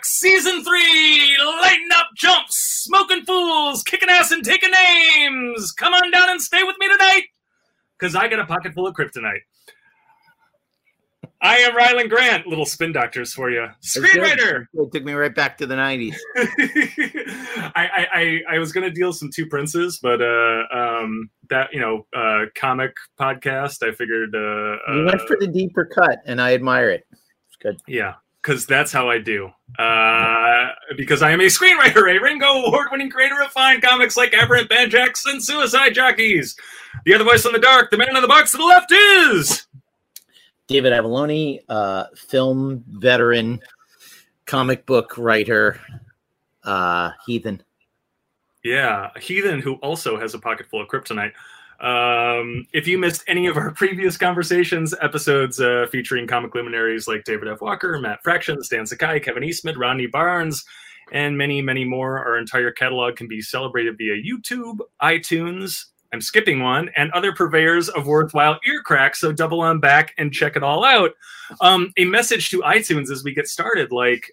Banjax Season 3! Lighten up, jumps, smoking fools, kicking ass and taking names! Come on down and stay with me tonight! Because I got a pocket full of kryptonite. I am Rylend Grant, little Spin Doctors for you. Screenwriter! It took me right back to the 90s. I was going to deal some Two Princes, but that, comic podcast, I figured... you went for the deeper cut, and I admire it. It's good. Yeah, because that's how I do. Because I am a screenwriter, a Ringo Award-winning creator of fine comics like Aberrant, Banjax, and Suicide Jockeys. The other voice in the dark, the man in the box to the left is... David Avallone, film veteran, comic book writer, Heathen. Yeah, Heathen, who also has a pocket full of kryptonite. If you missed any of our previous conversations, episodes featuring comic luminaries like David F. Walker, Matt Fraction, Stan Sakai, Kevin Eastman, Rodney Barnes, and many, many more, our entire catalog can be celebrated via YouTube, iTunes, I'm skipping one, and other purveyors of worthwhile ear cracks, so double on back and check it all out. A message to iTunes as we get started, like,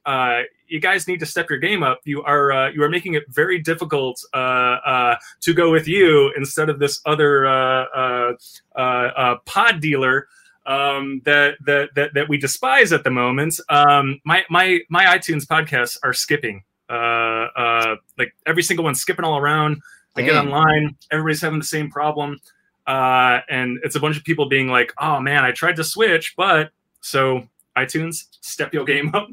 you guys need to step your game up. You are making it very difficult to go with you instead of this other pod dealer that we despise at the moment. My iTunes podcasts are skipping. Like, every single one's skipping all around. I get online, everybody's having the same problem, and it's a bunch of people being like, oh, man, I tried to switch, but... So, iTunes, step your game up.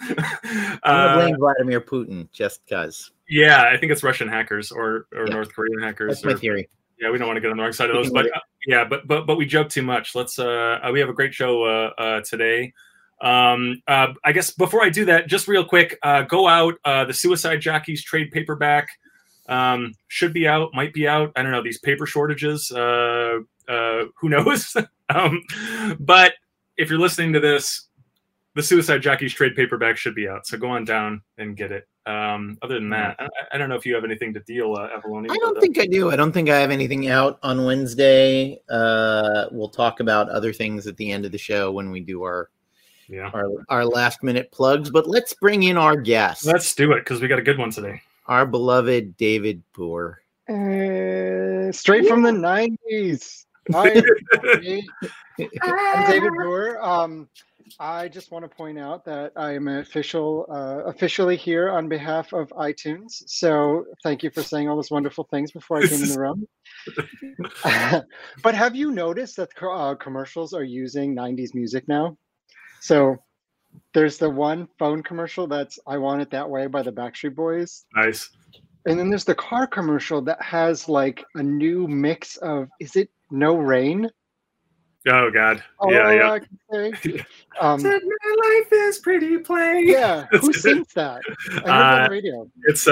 I'm going to blame Vladimir Putin, just because. Yeah, I think it's Russian hackers or yeah. North Korean hackers. That's my theory. Yeah, we don't want to get on the wrong side of those, but yeah, but we joke too much. Let's. We have a great show today. I guess before I do that, just real quick, go out, the Suicide Jockeys trade paperback. Should be out, might be out. I don't know, these paper shortages, who knows? But if you're listening to this, the Suicide Jockeys trade paperback should be out. So go on down and get it. Other than that, I don't know if you have anything to deal, Avallone. I don't think I do. I don't think I have anything out on Wednesday. We'll talk about other things at the end of the show when we do our last minute plugs. But let's bring in our guest. Let's do it, because we got a good one today. Our beloved David Booher. Straight from the 90s. Hi, I'm David Booher. I just want to point out that I am officially here on behalf of iTunes. So thank you for saying all those wonderful things before I came in the room. But have you noticed that commercials are using 90s music now? So... There's the one phone commercial that's I Want It That Way by the Backstreet Boys. Nice. And then there's the car commercial that has like a new mix of, is it No Rain? Oh, God. Yeah. I can say. Said my life is pretty plain. Yeah. Who sings that? I heard that on the radio. It's,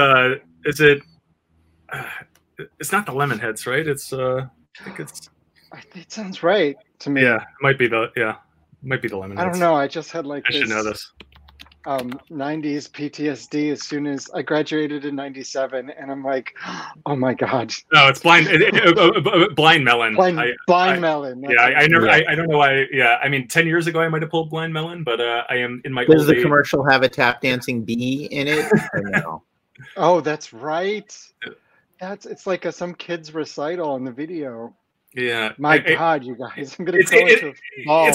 is it, it's not the Lemonheads, right? It's, I think it's. It sounds right to me. Yeah. It might be the, yeah. Might be the Lemonheads. I don't know. I just had like I should know this. 90s PTSD as soon as I graduated in 97, and I'm like, oh my god. No, it's Blind Blind Melon. Blind Melon. Yeah, I never. I don't know why. Yeah, I mean, 10 years ago I might have pulled Blind Melon, but I am in my. Does the commercial have a tap dancing bee in it? Or no? Oh, that's right. It's like some kid's recital in the video. Yeah, my God, you guys! I'm gonna go into a ball.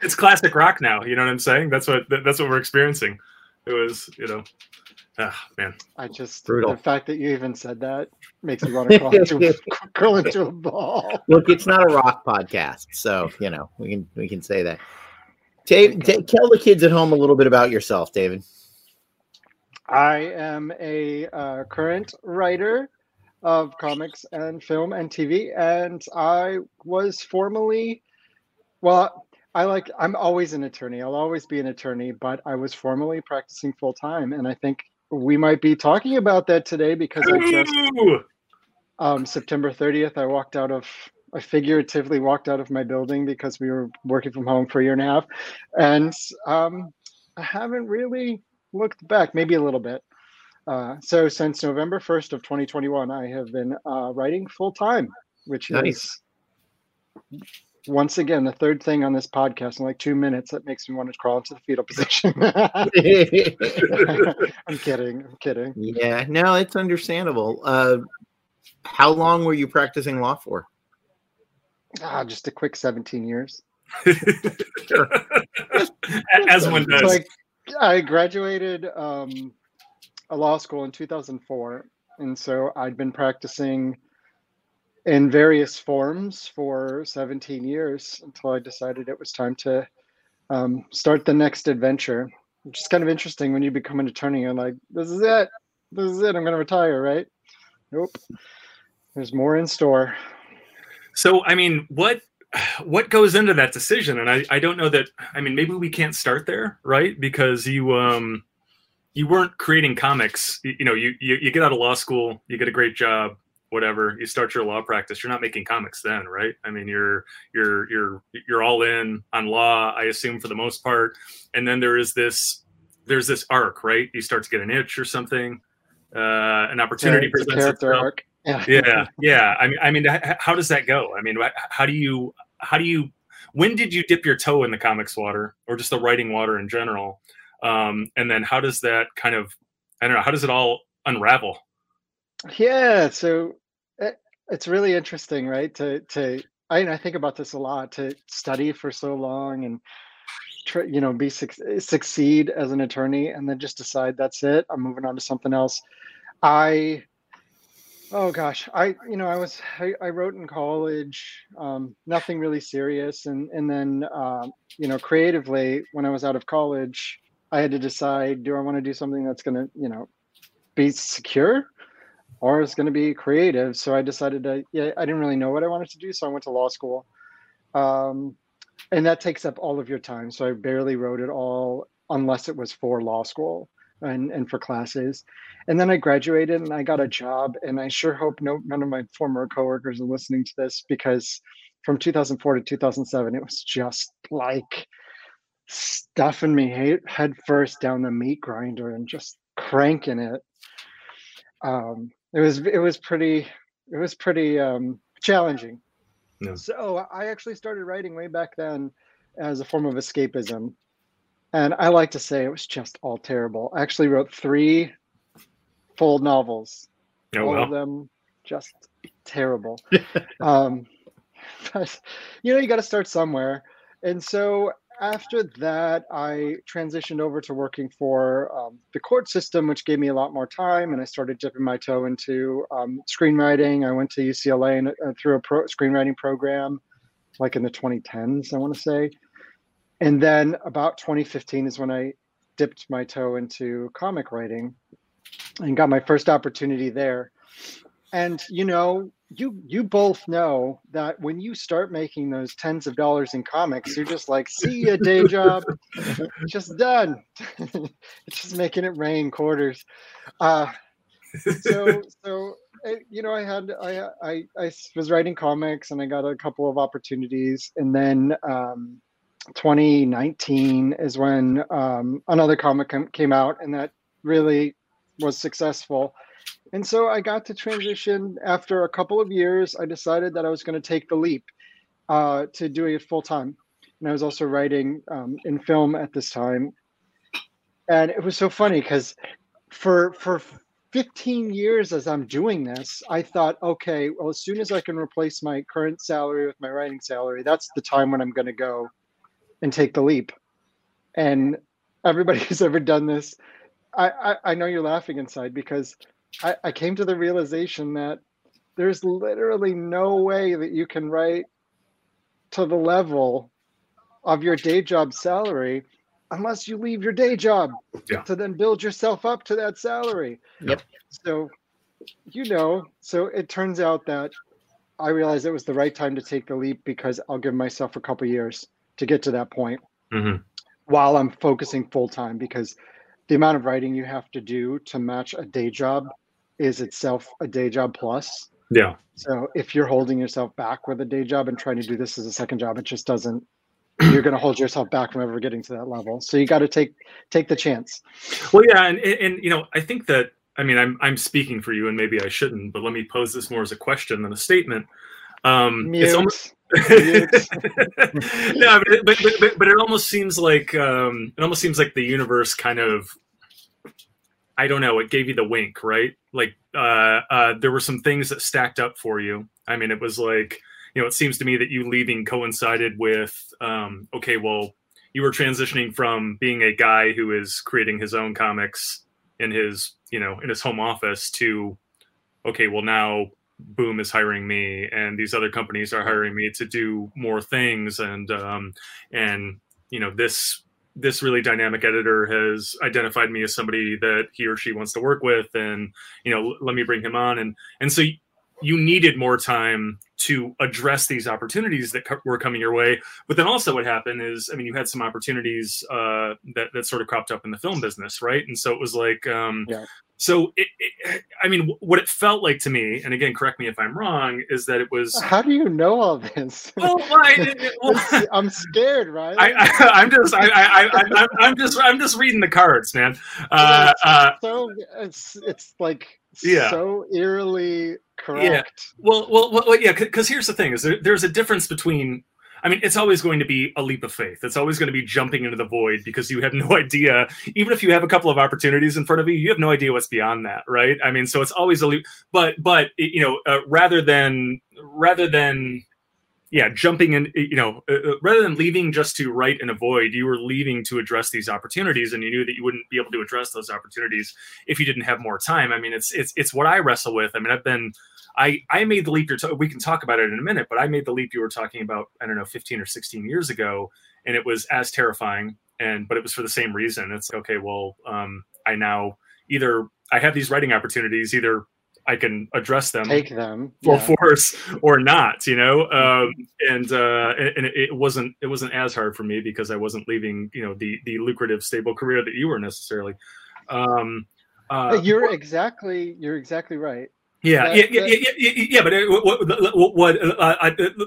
It's classic rock now. You know what I'm saying? That's what we're experiencing. It was, man. I just brutal. The fact that you even said that makes me want to curl into a ball. Look, it's not a rock podcast, so we can say that. Dave, tell the kids at home a little bit about yourself, David. I am a current writer of comics and film and TV, and I was formerly, I'm always an attorney. I'll always be an attorney, but I was formerly practicing full time, and I think we might be talking about that today because I just September 30th I figuratively walked out of my building because we were working from home for a year and a half, and I haven't really looked back, maybe a little bit. So since November 1st of 2021, I have been writing full time, which nice. Is once again, the third thing on this podcast in like 2 minutes that makes me want to crawl into the fetal position. I'm kidding. Yeah, no, it's understandable. How long were you practicing law for? Just a quick 17 years. Sure. As one does. Like, I graduated a law school in 2004, and so I'd been practicing in various forms for 17 years until I decided it was time to start the next adventure. Which is kind of interesting when you become an attorney. You're like, this is it. I'm going to retire, right? Nope. There's more in store. So, I mean, what goes into that decision? And I don't know that, I mean, maybe we can't start there, right? Because you weren't creating comics. You get out of law school, you get a great job, whatever, you start your law practice. You're not making comics then, right? I mean, you're all in on law, I assume, for the most part. And then there's this arc, right? You start to get an itch or something, an opportunity presents itself. Yeah. I mean, how does that go? I mean, how do you, when did you dip your toe in the comics water, or just the writing water in general? And then how does that kind of, I don't know, how does it all unravel? Yeah. So it's really interesting, right? I think about this a lot, to study for so long and try, succeed as an attorney, and then just decide that's it. I'm moving on to something else. I wrote in college, nothing really serious. And then, creatively, when I was out of college, I had to decide, do I want to do something that's going to, be secure, or is going to be creative? So I decided I didn't really know what I wanted to do. So I went to law school, and that takes up all of your time. So I barely wrote at all, unless it was for law school. And for classes. And then I graduated and I got a job, and I sure hope none of my former coworkers are listening to this, because from 2004 to 2007, it was just like stuffing me head first down the meat grinder and just cranking it. It was pretty challenging. Yeah. So I actually started writing way back then as a form of escapism. And I like to say it was just all terrible. I actually wrote 3 full novels, of them just terrible. But you got to start somewhere. And so after that, I transitioned over to working for the court system, which gave me a lot more time. And I started dipping my toe into screenwriting. I went to UCLA and through a screenwriting program, like in the 2010s, I want to say. And then about 2015 is when I dipped my toe into comic writing and got my first opportunity there. And, you both know that when you start making those tens of dollars in comics, you're just like, see ya, day job, just done. It's just making it rain quarters. I was writing comics and I got a couple of opportunities, and then, 2019 is when another comic came out, and that really was successful. And so I got to transition after a couple of years. I decided that I was going to take the leap to doing it full time. And I was also writing in film at this time. And it was so funny because for 15 years as I'm doing this, I thought, okay, well, as soon as I can replace my current salary with my writing salary, that's the time when I'm going to go and take the leap. And everybody who's ever done this, I know you're laughing inside, because I came to the realization that there's literally no way that you can write to the level of your day job salary unless you leave your day job to then build yourself up to that salary. Yep. So it turns out that I realized it was the right time to take the leap, because I'll give myself a couple years to get to that point, mm-hmm. while I'm focusing full-time, because the amount of writing you have to do to match a day job is itself a day job plus. Yeah. So if you're holding yourself back with a day job and trying to do this as a second job, it just doesn't, you're going to hold yourself back from ever getting to that level. So you got to take the chance. Well, yeah. And I think that, I mean, I'm speaking for you, and maybe I shouldn't, but let me pose this more as a question than a statement. It's almost, No, but it almost seems like the universe kind of, I don't know, it gave you the wink, right? Like there were some things that stacked up for you. I mean, it was like, you know, it seems to me that you leaving coincided with okay, well, you were transitioning from being a guy who is creating his own comics in his, you know, in his home office to, okay, well, now Boom is hiring me and these other companies are hiring me to do more things. And you know, this really dynamic editor has identified me as somebody that he or she wants to work with. And, you know, let me bring him on. And so you needed more time to address these opportunities that were coming your way. But then also what happened is, I mean, you had some opportunities that sort of cropped up in the film business, right? And so it was like, So, I mean, what it felt like to me, and again, correct me if I'm wrong, is that it was... How do you know all this? Well, I'm scared, right? I'm just reading the cards, man. So eerily correct. Yeah. Well, yeah, because here's the thing, is there's a difference between... I mean, it's always going to be a leap of faith. It's always going to be jumping into the void because you have no idea. Even if you have a couple of opportunities in front of you, you have no idea what's beyond that, right? I mean, so it's always a leap. But you know, rather than jumping in, you know, rather than leaving just to write and avoid, you were leaving to address these opportunities, and you knew that you wouldn't be able to address those opportunities if you didn't have more time. I mean, it's what I wrestle with. I mean, I made the leap we can talk about it in a minute, but I made the leap you were talking about, I don't know, 15 or 16 years ago, and it was as terrifying, but it was for the same reason. It's like, okay, well, I now either I have these writing opportunities, either I can address them, take them full force or not, you know? And it wasn't as hard for me because I wasn't leaving, you know, the lucrative, stable career that you were necessarily. You're exactly right. Yeah. But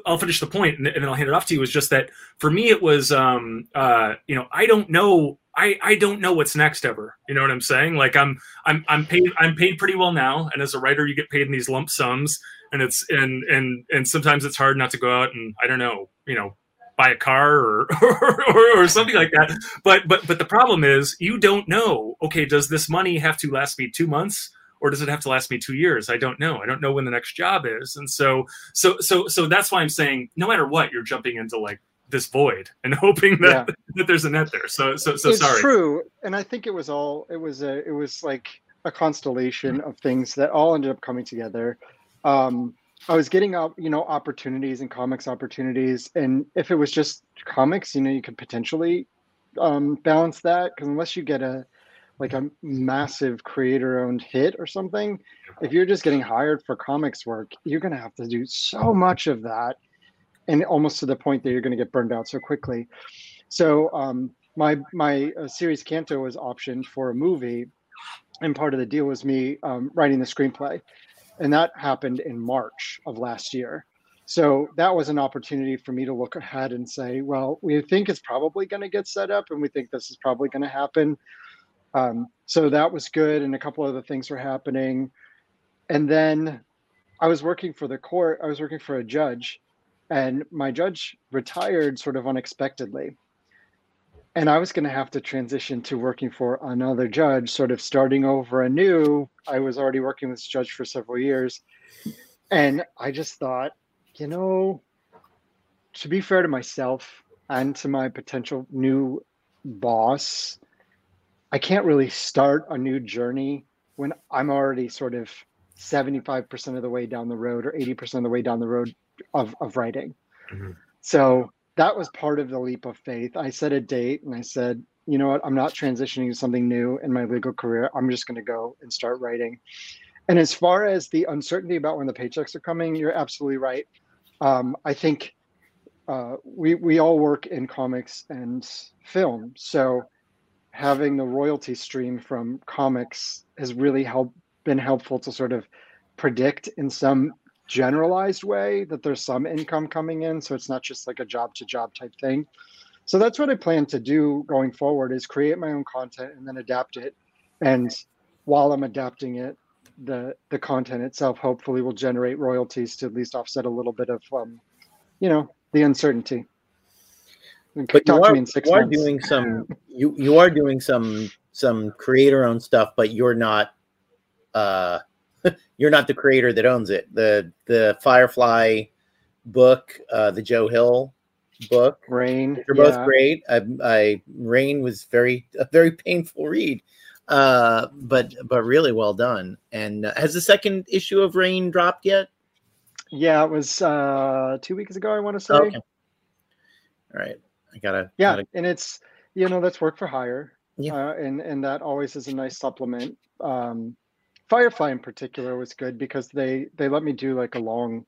I'll finish the point and then I'll hand it off to you. Is just that for me it was, you know, I don't know what's next ever. You know what I'm saying? Like I'm paid pretty well now, and as a writer you get paid in these lump sums, and it's and sometimes it's hard not to go out and, I don't know, you know, buy a car or something like that. But the problem is you don't know. Okay, does this money have to last me 2 months? Or does it have to last me 2 years? I don't know. I don't know when the next job is. And so that's why I'm saying, no matter what, you're jumping into like this void and hoping that there's a net there. So it's sorry. It's true. And I think it was like a constellation of things that all ended up coming together. I was getting up, you know, opportunities and comics opportunities. And if it was just comics, you know, you could potentially balance that. 'Cause unless you get a massive creator-owned hit or something, if you're just getting hired for comics work, you're going to have to do so much of that, and almost to the point that you're going to get burned out so quickly. So my series Canto was optioned for a movie, and part of the deal was me writing the screenplay, and that happened in March of last year. So that was an opportunity for me to look ahead and say, well, we think it's probably going to get set up, and we think this is probably going to happen. So that was good, and a couple other things were happening. And then I was working for the court. I was working for a judge, and my judge retired sort of unexpectedly. And I was going to have to transition to working for another judge, sort of starting over anew. I was already working with this judge for several years. And I just thought, you know, to be fair to myself and to my potential new boss, I can't really start a new journey when I'm already sort of 75% of the way down the road, or 80% of the way down the road of writing. Mm-hmm. So that was part of the leap of faith. I set a date and I said, you know what, I'm not transitioning to something new in my legal career. I'm just going to go and start writing. And as far as the uncertainty about when the paychecks are coming, you're absolutely right. I think we all work in comics and film. So having the royalty stream from comics has really been helpful to sort of predict in some generalized way that there's some income coming in. So it's not just like a job to job type thing. So that's what I plan to do going forward, is create my own content and then adapt it. And while I'm adapting it, the content itself hopefully will generate royalties to at least offset a little bit of you know, the uncertainty. But you are, doing some you are doing some creator-owned stuff, but you're not the creator that owns it. The Firefly book, the Joe Hill book, Rain. They're both great. Rain was a very painful read, but really well done. And has the second issue of Rain dropped yet? Yeah, it was 2 weeks ago, I want to say. Okay. All right, and it's, you know, that's work for hire. Yeah. And that always is a nice supplement. Firefly in particular was good because they let me do like a long,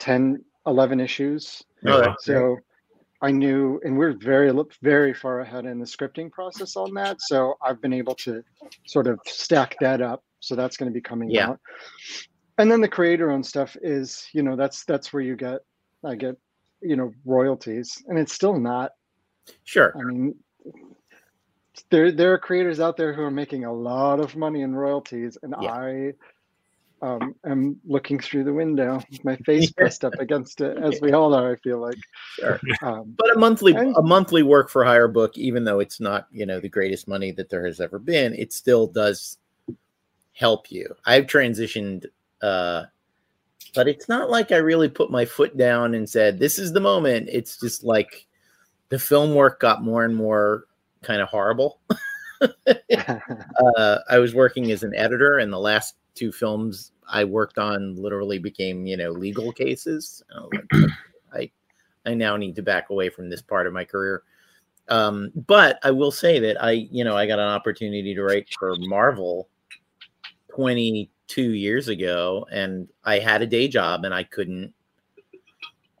10, 11 issues. Oh, so I knew, and we're very, very far ahead in the scripting process on that. So I've been able to sort of stack that up. So that's going to be coming out. And then the creator-owned stuff is, you know, that's where you get, you know, royalties, and it's still not. Sure. I mean, there are creators out there who are making a lot of money in royalties, and I am looking through the window, my face pressed up against it, as we all are. I feel like. Sure. But a monthly work for hire book, even though it's not, you know, the greatest money that there has ever been, it still does help you. I've transitioned. But it's not like I really put my foot down and said, this is the moment. It's just like the film work got more and more kind of horrible. I was working as an editor, and the last two films I worked on literally became, you know, legal cases. I now need to back away from this part of my career. But I will say that I got an opportunity to write for Marvel 22 years ago, and I had a day job, and I couldn't.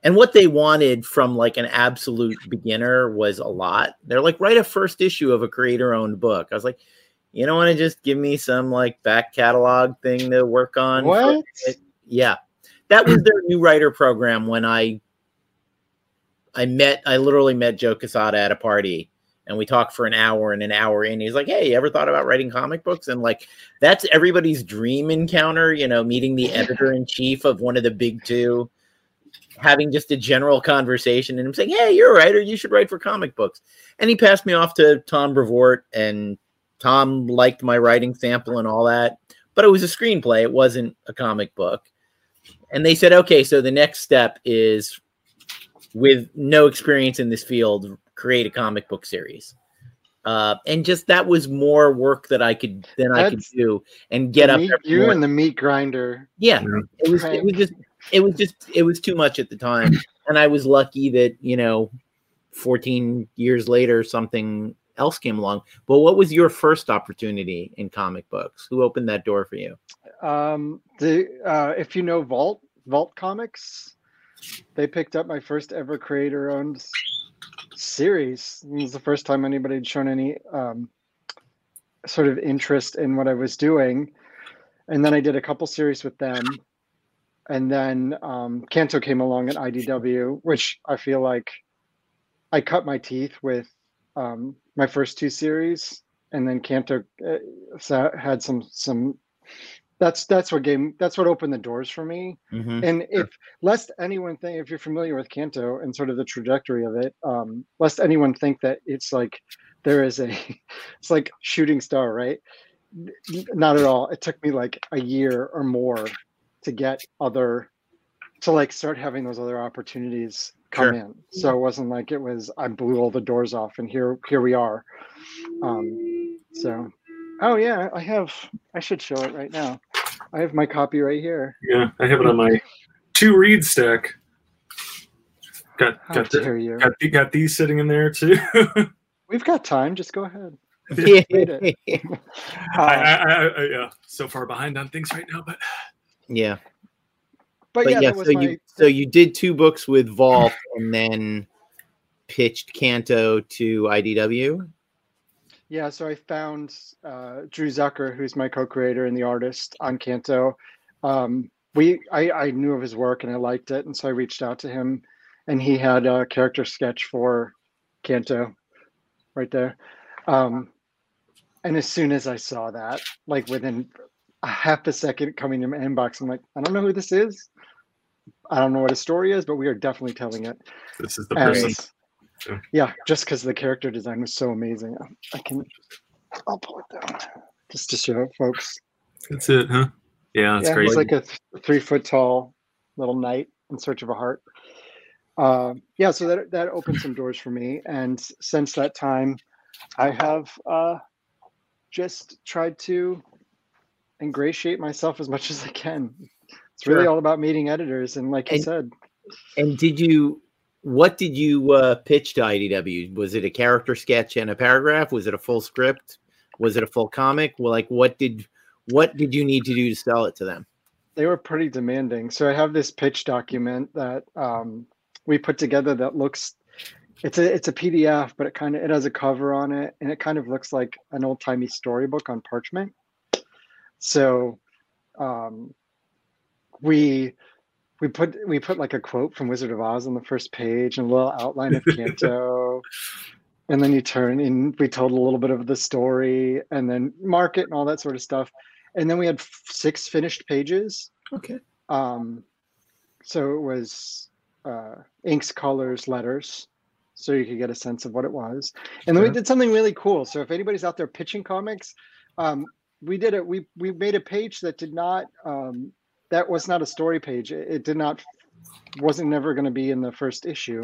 And what they wanted from like an absolute beginner was a lot. They're like, write a first issue of a creator-owned book. I was like, you don't want to just give me some like back catalog thing to work on? What? Yeah, that was their new writer program. When I literally met Joe Quesada at a party. And we talked for an hour in. He's like, hey, you ever thought about writing comic books? And like, that's everybody's dream encounter, you know, meeting the editor-in-chief of one of the big two, having just a general conversation. And I'm saying, hey, you're a writer. You should write for comic books. And he passed me off to Tom Brevoort, and Tom liked my writing sample and all that. But it was a screenplay. It wasn't a comic book. And they said, okay, so the next step is, with no experience in this field, create a comic book series. And just that was more work that I could do and get up. You and the meat grinder. Yeah. It was too much at the time. And I was lucky that, you know, 14 years later, something else came along. But what was your first opportunity in comic books? Who opened that door for you? If you know Vault Comics, they picked up my first ever creator owned series. It was the first time anybody had shown any sort of interest in what I was doing, and then I did a couple series with them, and then Canto came along at IDW, which I feel like I cut my teeth with my first two series, and then Canto had some. That's what opened the doors for me. Mm-hmm. And if you're familiar with Canto and sort of the trajectory of it, lest anyone think that it's like it's like shooting star, right? Not at all. It took me like a year or more to start having those other opportunities come in. So it wasn't like I blew all the doors off and here we are. Oh yeah, I should show it right now. I have my copy right here. Yeah, I have it on my two-read stack. Got these sitting in there too. We've got time. Just go ahead. Yeah. Read it. So far behind on things right now, but yeah. So you did two books with Vault, and then pitched Canto to IDW. Yeah, so I found Drew Zucker, who's my co-creator and the artist on Canto. I knew of his work and I liked it, and so I reached out to him, and he had a character sketch for Canto right there. And as soon as I saw that, like within a half a second coming to my inbox, I'm like, I don't know who this is. I don't know what his story is, but we are definitely telling it. This is the person. Yeah, just because the character design was so amazing. I'll pull it down just to show folks. That's it, huh? Yeah, that's crazy. He's like a 3 foot tall little knight in search of a heart. Yeah, so that opened some doors for me, and since that time, I have just tried to ingratiate myself as much as I can. It's really all about meeting editors, and like you said. And what did you pitch to IDW? Was it a character sketch and a paragraph? Was it a full script? Was it a full comic? Well, like what did you need to do to sell it to them? They were pretty demanding. So I have this pitch document that we put together that looks, it's a PDF, but it has a cover on it, and it kind of looks like an old-timey storybook on parchment. So we put like a quote from Wizard of Oz on the first page and a little outline of Canto. And then you turn and we told a little bit of the story and then market and all that sort of stuff. And then we had 6 finished pages. Okay. So it was inks, colors, letters. So you could get a sense of what it was. And then we did something really cool. So if anybody's out there pitching comics, we did it. We made a page that did not, that was not a story page. It did not, wasn't never going to be in the first issue,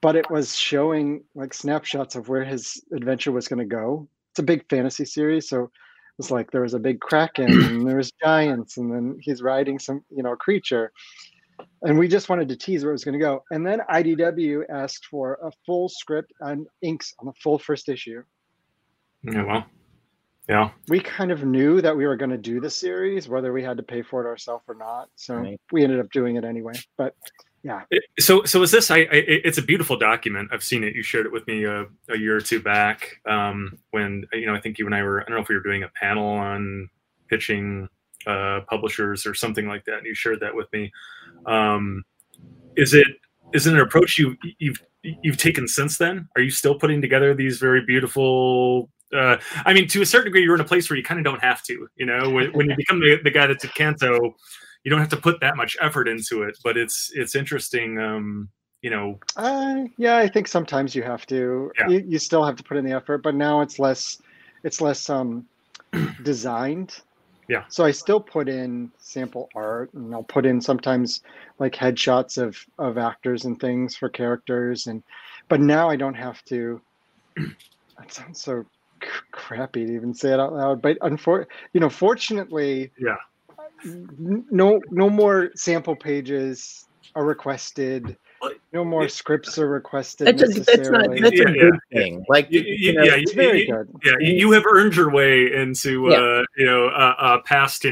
but it was showing like snapshots of where his adventure was going to go. It's a big fantasy series. So it's like, there was a big kraken and there was giants, and then he's riding some, creature. And we just wanted to tease where it was going to go. And then IDW asked for a full script and inks on the full first issue. Yeah, well, yeah. We kind of knew that we were going to do the series, whether we had to pay for it ourselves or not. So we ended up doing it anyway. But yeah. So is this? It's a beautiful document. I've seen it. You shared it with me a year or two back when I think you and I were. I don't know if we were doing a panel on pitching publishers or something like that, and you shared that with me. Is it an approach you've taken since then? Are you still putting together these very beautiful? I mean, to a certain degree, you're in a place where you kind of don't have to, when you become the guy that's at Canto, you don't have to put that much effort into it, but it's interesting. Yeah, I think sometimes you have to, you still have to put in the effort, but now it's less designed. Yeah. So I still put in sample art, and I'll put in sometimes like headshots of actors and things for characters. But now I don't have to, that sounds so crappy to even say it out loud, but fortunately, no more sample pages are requested, no more scripts are requested. That's a good thing. Like, it's very good. Yeah, you have earned your way into past I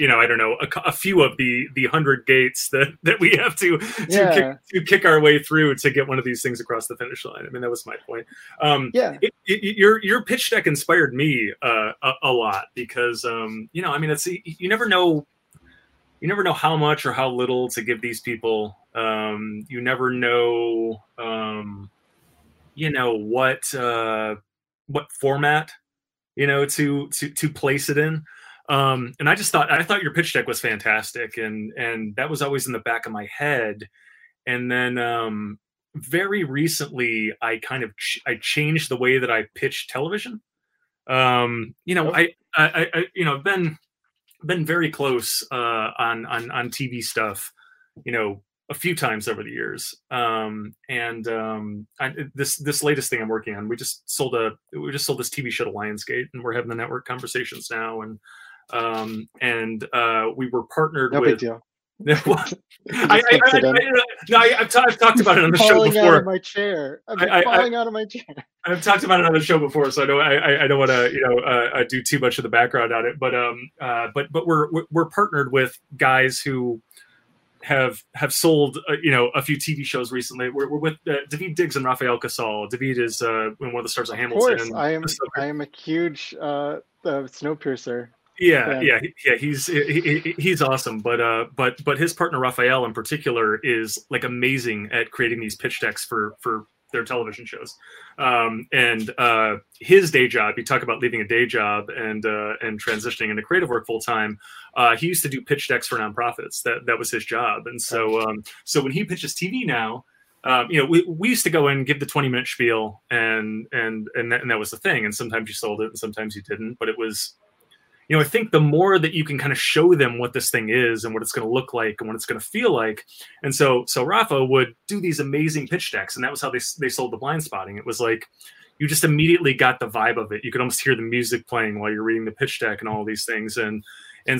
don't know, a few of the 100 gates that we have to kick our way through to get one of these things across the finish line. I mean, that was my point. Your pitch deck inspired me a lot because it's you never know how much or how little to give these people. You never know what format to place it in. And I just thought your pitch deck was fantastic, and that was always in the back of my head. And then very recently, I I changed the way that I pitch television. I've been very close on TV stuff, a few times over the years. This latest thing I'm working on, we just sold this TV show to Lionsgate, and we're having the network conversations now, and. We were partnered with. No big deal. I've talked about it on the show before. Falling out of my chair. I've talked about it on the show before, so I don't want to do too much of the background on it. But we're partnered with guys who have sold a few TV shows recently. We're with David Diggs and Rafael Casal. David is one of the stars of Hamilton. Of course, I am a huge Snowpiercer. Yeah. He's awesome, but his partner Rafael in particular is like amazing at creating these pitch decks for their television shows. And his day job, you talk about leaving a day job and transitioning into creative work full time. He used to do pitch decks for nonprofits. That was his job. And so, so when he pitches TV now, we used to go in and give the 20-minute spiel and that was the thing. And sometimes you sold it and sometimes you didn't, but it was, I think the more that you can kind of show them what this thing is and what it's going to look like and what it's going to feel like. And so Rafa would do these amazing pitch decks, and that was how they sold the blind spotting. It was like, you just immediately got the vibe of it. You could almost hear the music playing while you're reading the pitch deck and all these things. And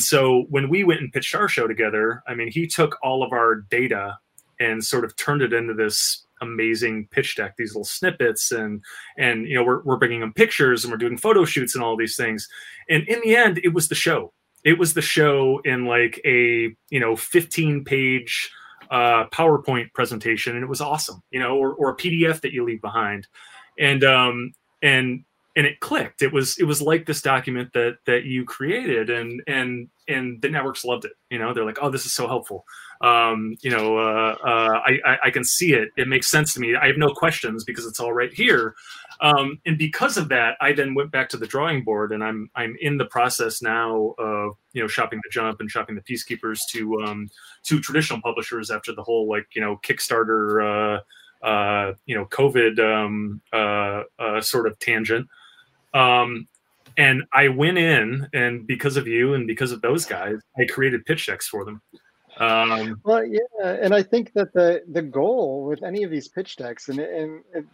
so when we went and pitched our show together, I mean, he took all of our data and sort of turned it into this amazing pitch deck, these little snippets, and we're bringing them pictures and we're doing photo shoots and all these things. And in the end, it was the show. It was the show in like a 15-page PowerPoint presentation, and it was awesome, or a PDF that you leave behind. And it clicked. It was like this document that you created, and the networks loved it. They're like, oh, this is so helpful. I can see it. It makes sense to me. I have no questions because it's all right here. And because of that, I then went back to the drawing board, and I'm in the process now of shopping the Jump and shopping the Peacekeepers to traditional publishers after the whole Kickstarter COVID sort of tangent. And I went in, and because of you and because of those guys, I created pitch decks for them. And I think that the goal with any of these pitch decks, and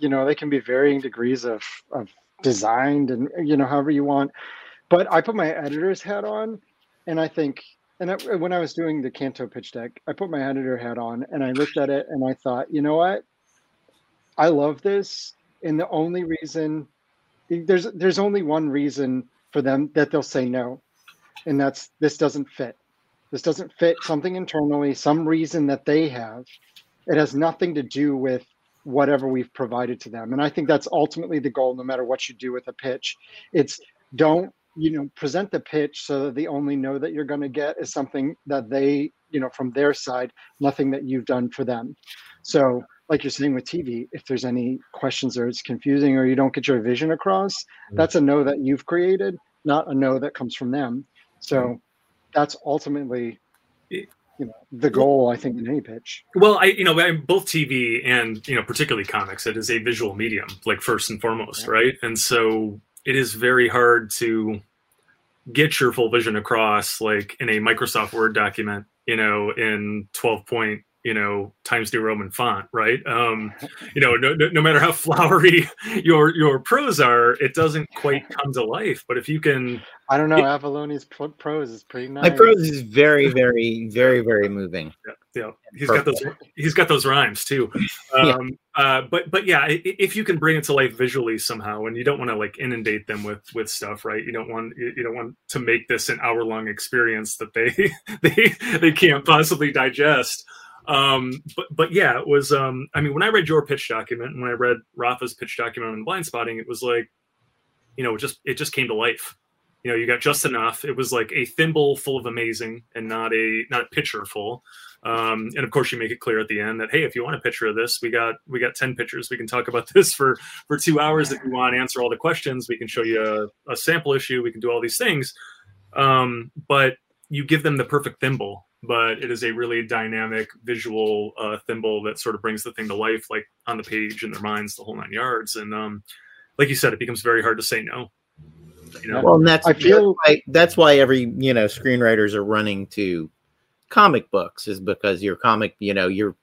they can be varying degrees of designed and however you want, but I put my editor's hat on, and I think, when I was doing the Canto pitch deck, I put my editor hat on and I looked at it and I thought, you know what, I love this, and the only reason there's only one reason for them that they'll say no, and that's this doesn't fit. This doesn't fit something internally, some reason that they have. It has nothing to do with whatever we've provided to them. And I think that's ultimately the goal, no matter what you do with a pitch. It's don't, present the pitch so that the only no that you're going to get is something that they, from their side, nothing that you've done for them. So like you're saying with TV, if there's any questions or it's confusing or you don't get your vision across, that's a no that you've created, not a no that comes from them. So that's ultimately, the goal, I think, in any pitch. Well, both TV and, particularly comics, it is a visual medium, like first and foremost, yeah. Right? And so it is very hard to get your full vision across, like in a Microsoft Word document, in 12-point, Times New Roman font, right? No matter how flowery your prose are, it doesn't quite come to life. But if you can, I don't know. Avallone's prose is pretty nice. My prose is very, very, very, very moving. Yeah. He's got those rhymes too. But yeah, if you can bring it to life visually somehow, and you don't want to inundate them with stuff, right? You don't want to make this an hour-long experience that they can't possibly digest. But yeah, it was, when I read your pitch document and when I read Rafa's pitch document on blind spotting, it was like, it just came to life. You got just enough. It was like a thimble full of amazing and not a pitcher full. And of course you make it clear at the end that, hey, if you want a picture of this, we got 10 pictures. We can talk about this for 2 hours. If you want, answer all the questions, we can show you a sample issue. We can do all these things. But you give them the perfect thimble. But it is a really dynamic visual thimble that sort of brings the thing to life, like on the page, in their minds, the whole 9 yards. And like you said, it becomes very hard to say no. Well, and that's why every screenwriters are running to comic books, is because your comic, you're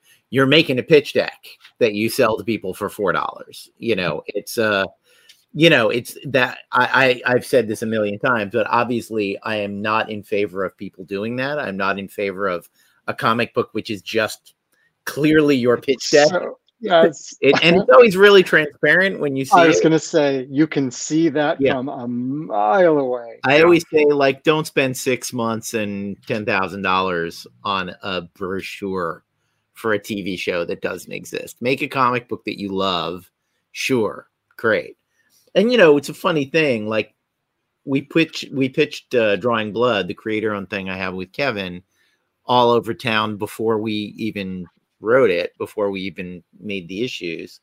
making a pitch deck that you sell to people for $4. It's that I've said this a million times, but obviously I am not in favor of people doing that. I'm not in favor of a comic book, which is just clearly your pitch deck. So, yes. And it's always really transparent when you see it. I was going to say, you can see that from a mile away. I always say, don't spend 6 months and $10,000 on a brochure for a TV show that doesn't exist. Make a comic book that you love. Sure. Great. And, it's a funny thing. We pitched Drawing Blood, the creator-owned thing I have with Kevin, all over town before we even wrote it, before we even made the issues.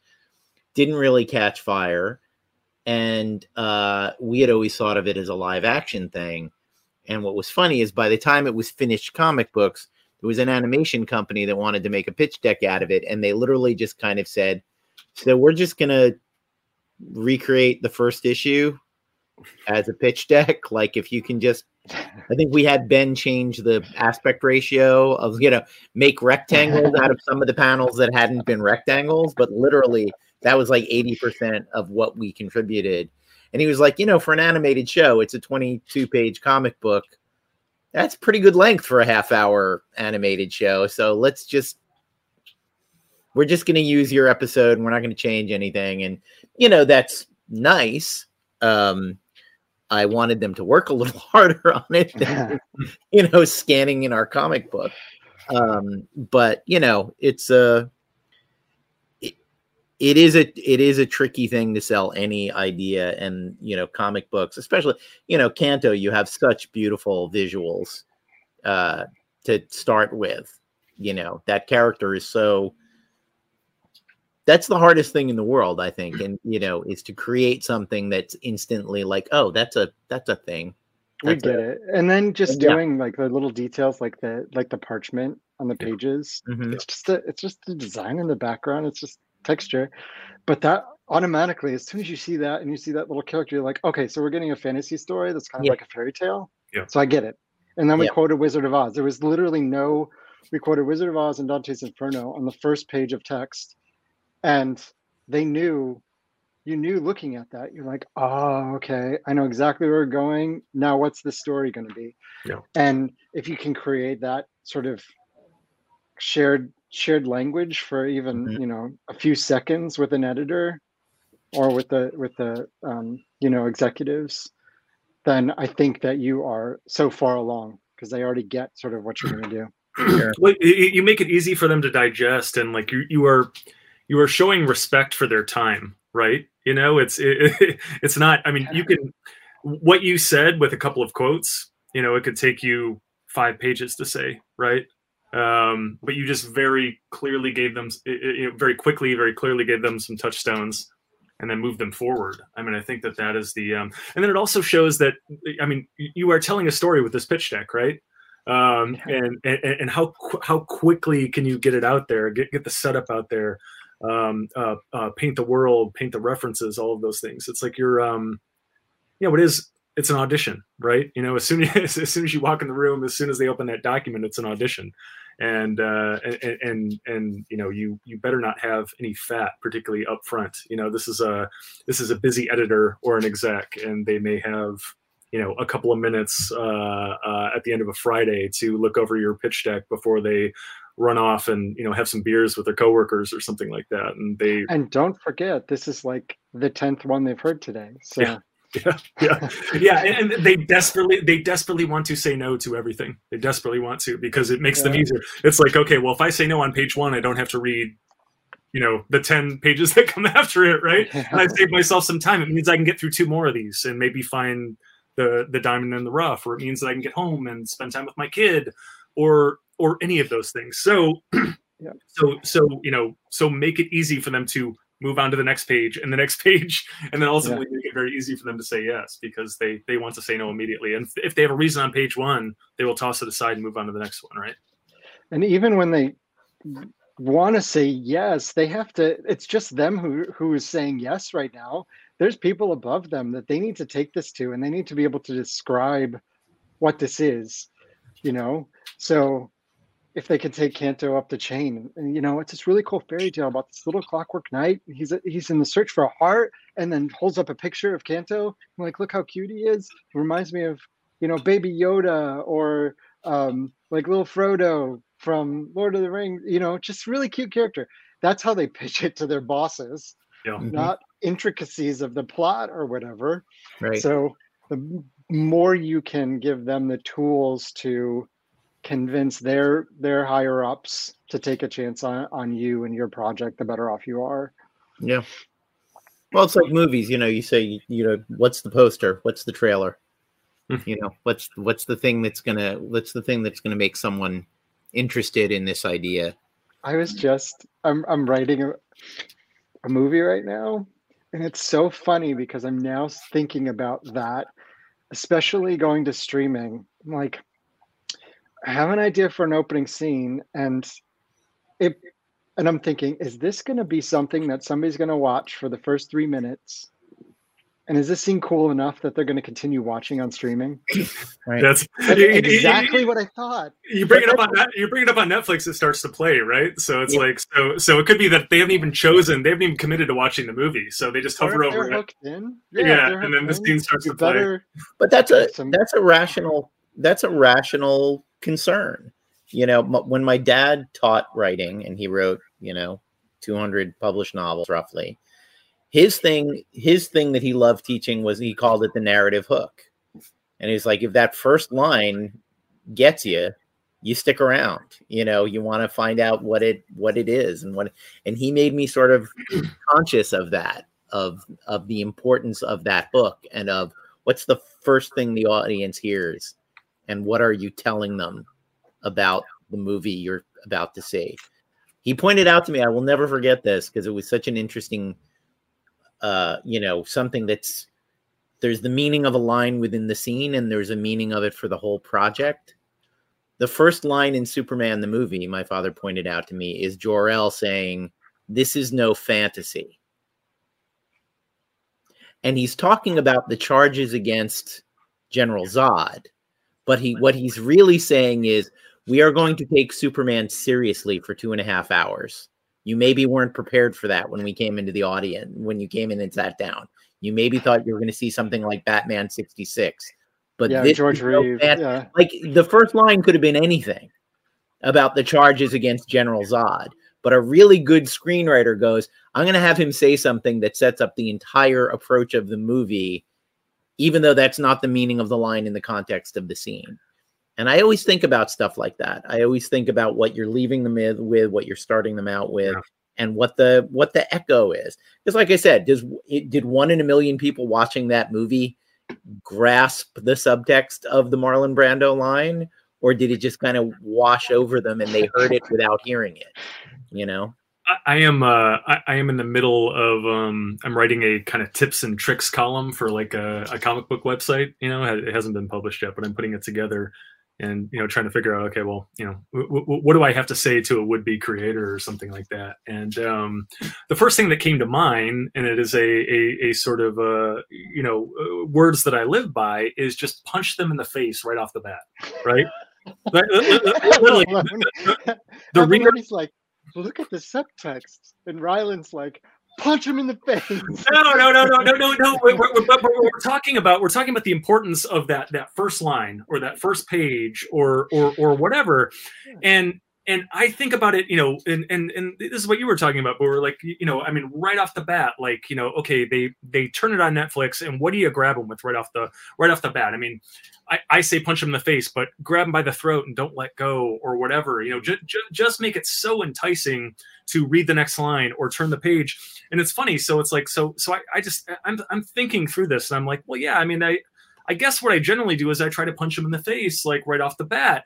didn't really catch fire. And we had always thought of it as a live action thing. And what was funny is by the time it was finished comic books, there was an animation company that wanted to make a pitch deck out of it. And they literally just kind of said, so we're just going to recreate the first issue as a pitch deck. Like if you can just, I think we had Ben change the aspect ratio of, you know, make rectangles out of some of the panels that hadn't been rectangles, but literally that was like 80% of what we contributed. And he was like, you know, for an animated show, it's a 22-page comic book. That's pretty good length for a half-hour animated show. So let's just, we're just going to use your episode and we're not going to change anything. And, you know, that's nice. I wanted them to work a little harder on it than, you know, scanning in our comic book. But, you know, it's a, It is a tricky thing to sell any idea, and you know, comic books, especially, you know, Canto, you have such beautiful visuals to start with. You know, that character is so, that's the hardest thing in the world, I think, and you know, is to create something that's instantly like, oh, that's a thing. That's we get it. And then just doing like the little details, like the parchment on the pages. Mm-hmm. It's just the design in the background. It's just texture, but that automatically, as soon as you see that and you see that little character, you're like, okay, so we're getting a fantasy story that's kind of like a fairy tale. Yeah. So I get it. And then we quoted Wizard of Oz. There was literally no, we quoted Wizard of Oz and Dante's Inferno on the first page of text, and they knew, you knew looking at that, you're like, oh, okay, I know exactly where we're going. Now what's the story going to be? Yeah. And if you can create that sort of shared language for even you know, a few seconds with an editor or with the you know, executives, then I think that you are so far along because they already get sort of what you're going to do. Sure. Well, you make it easy for them to digest, and like you are showing respect for their time, right? You know, it's not. I mean, you can, what you said with a couple of quotes, you know, it could take you 5 pages to say, right? But you just very clearly gave them, you know, very quickly, very clearly gave them some touchstones, and then moved them forward. I mean, I think that is the, and then it also shows that, I mean, you are telling a story with this pitch deck, right? And how quickly can you get it out there, get the setup out there, paint the world, paint the references, all of those things. It's like you're, you know, it's an audition, right? You know, as soon as you walk in the room, as soon as they open that document, it's an audition. And you know, you better not have any fat, particularly up front. You know, this is a busy editor or an exec, and they may have, you know, a couple of minutes at the end of a Friday to look over your pitch deck before they run off and, you know, have some beers with their coworkers or something like that. And don't forget, this is like the 10th one they've heard today. So. Yeah. Yeah. And they desperately want to say no to everything. They desperately want to, because it makes them easier. It's like, okay, well, if I say no on page 1, I don't have to read, you know, the 10 pages that come after it, right? Yeah. And I save myself some time. It means I can get through 2 more of these and maybe find the diamond in the rough, or it means that I can get home and spend time with my kid, or any of those things. So, you know, so make it easy for them to move on to the next page and the next page, and then ultimately make it very easy for them to say yes, because they want to say no immediately. And if they have a reason on page 1, they will toss it aside and move on to the next one, right? And even when they want to say yes, they have to, it's just them who is saying yes right now. There's people above them that they need to take this to, and they need to be able to describe what this is, you know? So if they could take Canto up the chain, and you know, it's this really cool fairy tale about this little clockwork knight. He's in the search for a heart, and then holds up a picture of Canto. I'm like, look how cute he is. It reminds me of, you know, Baby Yoda, or like little Frodo from Lord of the Rings. You know, just really cute character. That's how they pitch it to their bosses, not intricacies of the plot or whatever. Right. So the more you can give them the tools to convince their higher ups to take a chance on you and your project, the better off you are. Yeah. Well, it's like movies, you know, you say, you know, what's the poster? What's the trailer? You know, what's the thing that's gonna make someone interested in this idea? I'm writing a movie right now. And it's so funny because I'm now thinking about that, especially going to streaming. I'm like, I have an idea for an opening scene, and I'm thinking, is this going to be something that somebody's going to watch for the first 3 minutes? And is this scene cool enough that they're going to continue watching on streaming? Right. That's exactly what I thought. You bring it up on Netflix, it starts to play, right? So it's so it could be that they haven't even chosen, they haven't even committed to watching the movie, so they just hover over it. And then the scene starts to play. But that's a rational concern. You know, when my dad taught writing, and he wrote, 200 published novels roughly. His thing that he loved teaching was he called it the narrative hook. And he's like, if that first line gets you, you stick around. You want to find out what it is and he made me sort of conscious of that, of the importance of that hook and of what's the first thing the audience hears and what are you telling them about the movie you're about to see. He pointed out to me, I will never forget this because it was such an interesting something that's, there's the meaning of a line within the scene and there's a meaning of it for the whole project. The first line in Superman, the movie, my father pointed out to me, is Jor-El saying, "This is no fantasy." And he's talking about the charges against General Zod, but what he's really saying is, we are going to take Superman seriously for 2.5 hours. You maybe weren't prepared for that when we came into the audience, when you came in and sat down. You maybe thought you were going to see something like Batman 66. But yeah, George Reeves. Like the first line could have been anything about the charges against General Zod. But a really good screenwriter goes, I'm going to have him say something that sets up the entire approach of the movie, even though that's not the meaning of the line in the context of the scene. And I always think about stuff like that. I always think about what you're leaving them with what you're starting them out with, and what the echo is. Because like I said, did 1 in a million people watching that movie grasp the subtext of the Marlon Brando line? Or did it just kind of wash over them and they heard it without hearing it? I am in the middle of I'm writing a kind of tips and tricks column for like a comic book website. It hasn't been published yet, but I'm putting it together. And, trying to figure out, okay, well, what do I have to say to a would-be creator or something like that? And the first thing that came to mind, and it is a sort of, words that I live by, is just punch them in the face right off the bat, right? Literally, the reader's like, look at the subtext. And Ryland's like, punch him in the face. No. We're talking about the importance of that first line or that first page or whatever. And I think about it, and this is what you were talking about, but we're like, right off the bat, like, okay, they turn it on Netflix, and what do you grab them with right off the bat? I mean, I say punch them in the face, but grab them by the throat and don't let go or whatever, just make it so enticing to read the next line or turn the page. And it's funny. So it's like, I'm thinking through this and I'm like, well, yeah, I mean, I guess what I generally do is I try to punch them in the face, like right off the bat.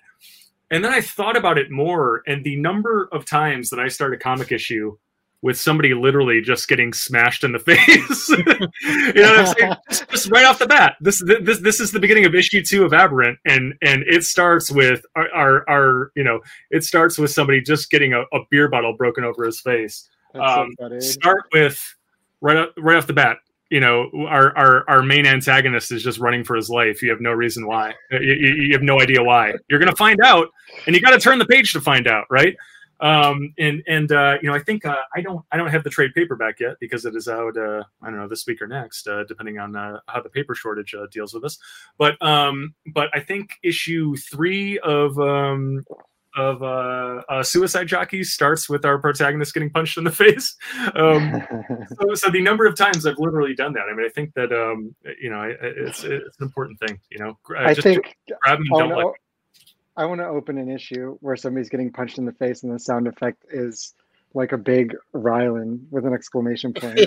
And then I thought about it more, and the number of times that I start a comic issue with somebody literally just getting smashed in the face, what I'm saying? Just right off the bat. This is the beginning of issue 2 of Aberrant, and it starts with it starts with somebody just getting a beer bottle broken over his face. Start with right off the bat. Our main antagonist is just running for his life. You have no reason why. You have no idea why. You're going to find out, and you got to turn the page to find out, right? I think I don't have the trade paperback yet because it is out. I don't know, this week or next, depending on how the paper shortage deals with us. But I think issue 3 of Suicide Jockeys starts with our protagonist getting punched in the face. So the number of times I've literally done that. I mean, I think that, it's an important thing, I want to open an issue where somebody's getting punched in the face and the sound effect is like a big Rylan with an exclamation point.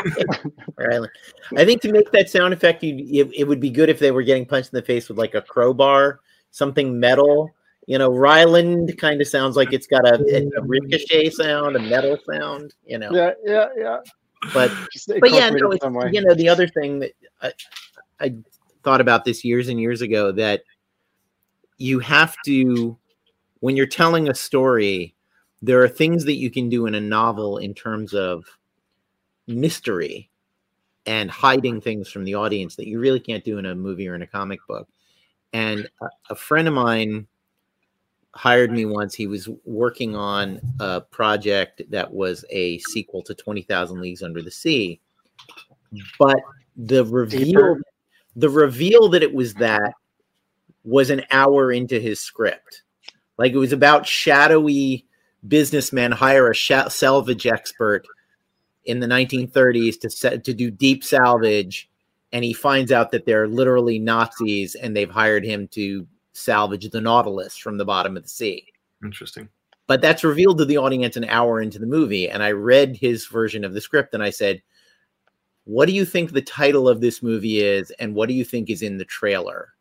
Rylan. I think to make that sound effect, it would be good if they were getting punched in the face with like a crowbar, something metal. Ryland kind of sounds like it's got a ricochet sound, a metal sound. Yeah. But yeah, no, it's, you know, the other thing that I thought about this years and years ago, that you have to, when you're telling a story, there are things that you can do in a novel in terms of mystery and hiding things from the audience that you really can't do in a movie or in a comic book. And a friend of mine hired me once. He was working on a project that was a sequel to 20,000 Leagues Under the Sea. But the reveal that it was that was an hour into his script. Like, it was about shadowy businessmen hire a salvage expert in the 1930s to do deep salvage, and he finds out that they're literally Nazis and they've hired him to salvage the Nautilus from the bottom of the sea. Interesting. But that's revealed to the audience an hour into the movie, and I read his version of the script and I said, what do you think the title of this movie is, and what do you think is in the trailer?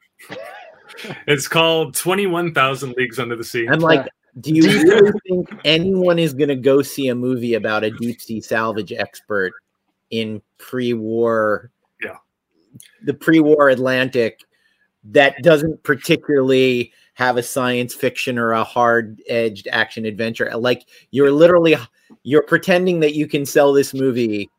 It's called 21,000 Leagues Under the Sea. I'm like, do you really think anyone is going to go see a movie about a deep sea salvage expert in pre-war, the pre-war Atlantic, that doesn't particularly have a science fiction or a hard-edged action adventure? Like, you're pretending that you can sell this movie.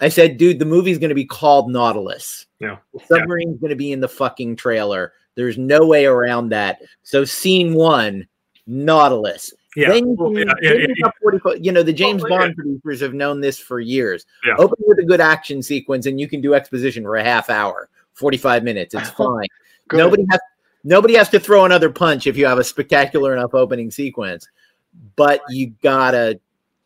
I said, dude, the movie's going to be called Nautilus. Yeah. The submarine's going to be in the fucking trailer. There's no way around that. So scene one, Nautilus. Yeah. Then you know, the James Bond producers have known this for years. Yeah. Open with a good action sequence and you can do exposition for a half hour, 45 minutes. It's fine. Nobody has to throw another punch if you have a spectacular enough opening sequence. But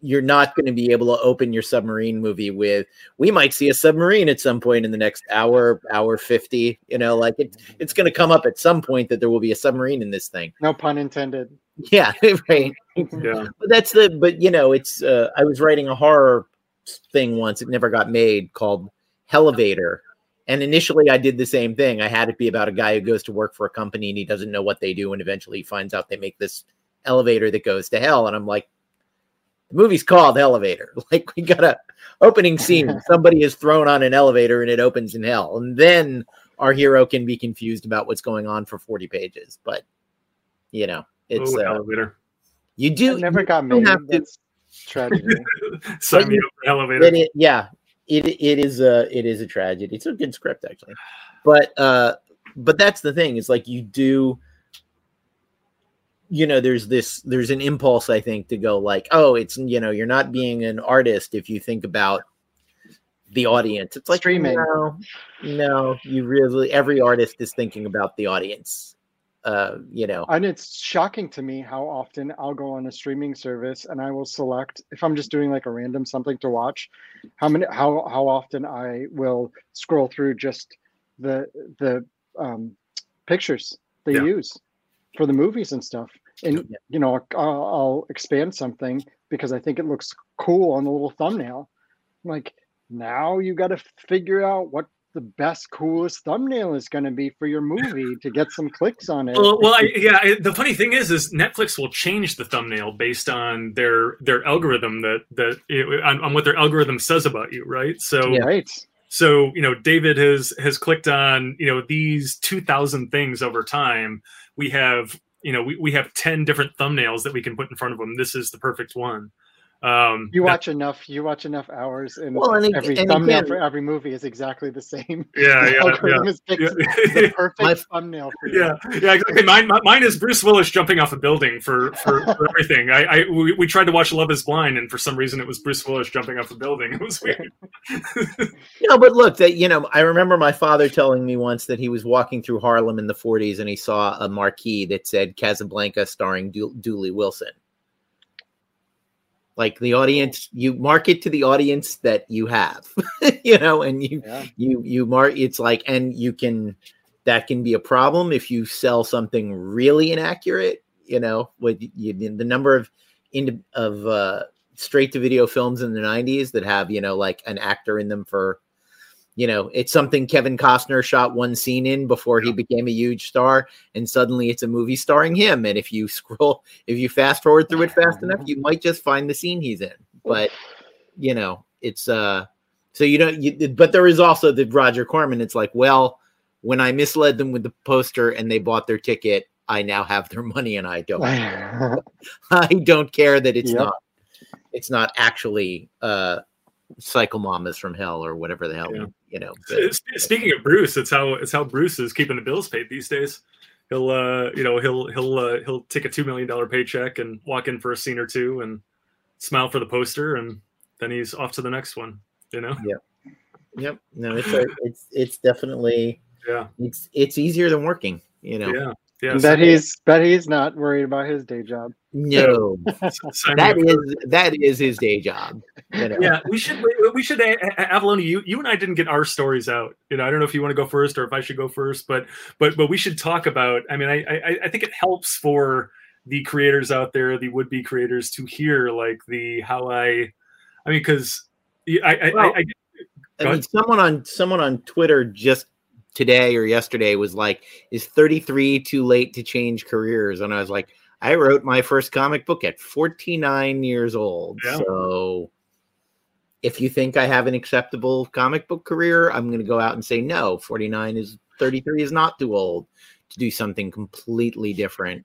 you're not going to be able to open your submarine movie with, we might see a submarine at some point in the next hour, hour 50, you know, like it's going to come up at some point that there will be a submarine in this thing. No pun intended. Yeah. Right. Yeah. But you know, it's, I was writing a horror thing once. It never got made, called Hellevator. And initially I did the same thing. I had it be about a guy who goes to work for a company and he doesn't know what they do. And eventually he finds out they make this elevator that goes to hell. And I'm like, the movie's called Elevator. Like, we got a opening scene. Somebody is thrown on an elevator and it opens in hell. And then our hero can be confused about what's going on for 40 pages. But, you know, it's Elevator. You do. It never got made. It's tragedy. Sign me up for Elevator. It is a tragedy. It's a good script, actually. But that's the thing. It's like, you do. You know, there's an impulse, I think, to go like, oh, it's, you know, you're not being an artist if you think about the audience. It's like, streaming. No, you really, every artist is thinking about the audience, you know. And it's shocking to me how often I'll go on a streaming service and I will select, if I'm just doing like a random something to watch, how often I will scroll through just the pictures they use for the movies and stuff. And, you know, I'll expand something because I think it looks cool on the little thumbnail. I'm like, now you got to figure out what the best, coolest thumbnail is going to be for your movie to get some clicks on it. The funny thing is Netflix will change the thumbnail based on their algorithm on what their algorithm says about you. Right. So, you know, David has clicked on, you know, these 2,000 things over time. We have, you know, we have 10 different thumbnails that we can put in front of them. This is the perfect one. You watch enough hours, and every thumbnail for every movie is exactly the same. The perfect thumbnail for you. Yeah, exactly. Mine is Bruce Willis jumping off a building for everything. We tried to watch Love Is Blind, and for some reason it was Bruce Willis jumping off a building. It was weird. No, but look, I remember my father telling me once that he was walking through Harlem in the 40s and he saw a marquee that said Casablanca starring Dooley Wilson. Like, the audience, you market to the audience that you have, you know, and you mark, it's like, and you can, that can be a problem if you sell something really inaccurate, you know, the number of straight to video films in the 90s that have, you know, like an actor in them for, you know, it's something Kevin Costner shot one scene in before he became a huge star, and suddenly it's a movie starring him. And if you fast forward through it fast enough, you might just find the scene he's in. But, you know, it's so you don't. But there is also the Roger Corman. It's like, well, when I misled them with the poster and they bought their ticket, I now have their money, and I don't. I don't care that it's not. It's not actually Psycho Mamas from Hell or whatever the hell. You know. But, speaking of Bruce, it's how Bruce is keeping the bills paid these days. He'll he'll take a $2 million paycheck and walk in for a scene or two and smile for the poster, and then he's off to the next one. You know. Yeah. Yep. No, it's definitely. Yeah. It's easier than working. You know. Yeah. Yeah, bet he's not worried about his day job. No, that is his day job. You know? Yeah, we should. Avallone, you and I didn't get our stories out. You know, I don't know if you want to go first or if I should go first, but we should talk about. I mean, I think it helps for the creators out there, the would-be creators, to hear like the how I mean, because I mean, someone on Twitter just today or yesterday was like, is 33 too late to change careers? And I was like, I wrote my first comic book at 49 years old. Yeah. So if you think I have an acceptable comic book career, I'm going to go out and say, no, 33 is not too old to do something completely different.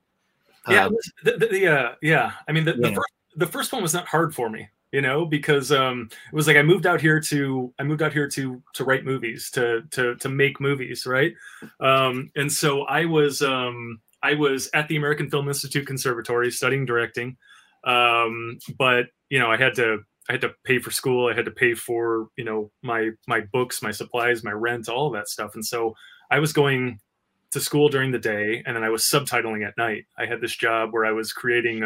Yeah. I mean, the first one was not hard for me. You know, because it was like I moved out here to write movies, to make movies, right? And so I was at the American Film Institute Conservatory studying directing, but you know I had to pay for school, I had to pay for my books, my supplies, my rent, all of that stuff, and so I was going to school during the day, and then I was subtitling at night. I had this job where I was creating.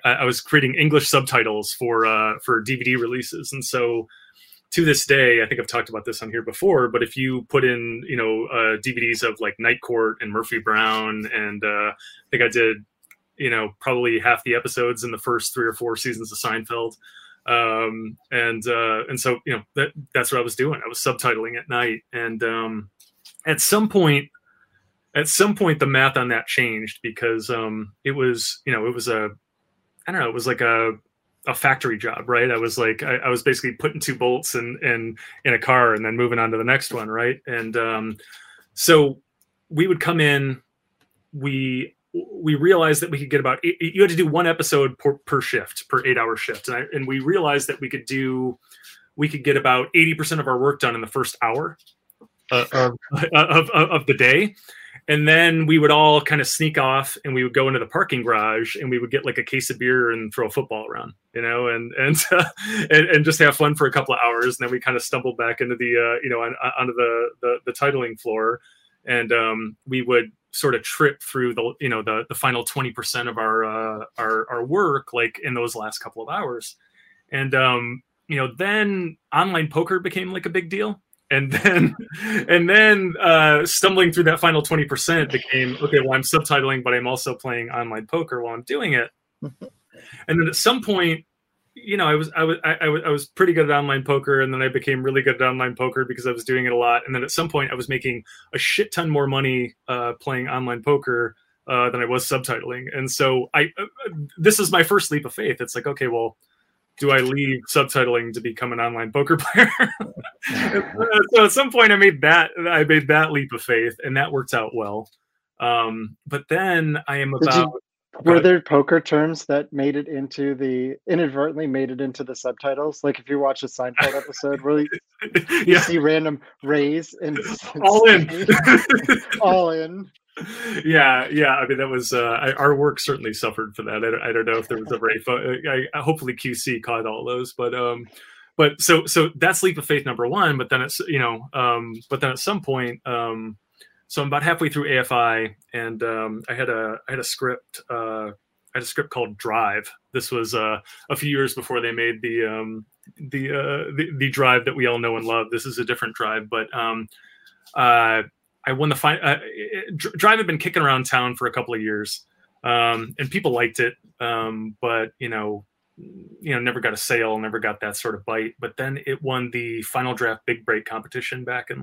I was creating English subtitles for DVD releases, and so to this day, I think I've talked about this on here before. But if you put in, DVDs of like Night Court and Murphy Brown, and I think I did, probably half the episodes in the first 3 or 4 seasons of Seinfeld, and so that's what I was doing. I was subtitling at night, and at some point. The math on that changed because it was like a factory job, right? I was like, I was basically putting 2 bolts in a car and then moving on to the next one, right? And so we would come in, we realized that we could get about 8, you had to do 1 episode per shift, per 8-hour shift, and we realized that we could get about 80% of our work done in the first hour of the day. And then we would all kind of sneak off, and we would go into the parking garage, and we would get like a case of beer and throw a football around, and just have fun for a couple of hours. And then we kind of stumbled back into onto the titling floor, and we would sort of trip through the final 20% of our work like in those last couple of hours. And then online poker became like a big deal. And then stumbling through that final 20% became, okay, well, I'm subtitling, but I'm also playing online poker while I'm doing it. And then at some point, I was pretty good at online poker, and then I became really good at online poker because I was doing it a lot. And then at some point, I was making a shit ton more money playing online poker than I was subtitling. And so this is my first leap of faith. It's like, okay, well, do I leave subtitling to become an online poker player? So at some point I made that leap of faith, and that worked out well. But then I am about. Were there poker terms that inadvertently made it into the subtitles? Like if you watch a Seinfeld episode where you see random raise and all in. Yeah. I mean, that was our work certainly suffered for that. I don't know if there was ever hopefully QC caught all those, but so that's leap of faith number 1. But then it's at some point, so I'm about halfway through AFI, and I had a script called Drive. This was a few years before they made the Drive that we all know and love. This is a different Drive, but. I won the final. Drive had been kicking around town for a couple of years, and people liked it, but never got a sale, never got that sort of bite. But then it won the Final Draft Big Break competition back in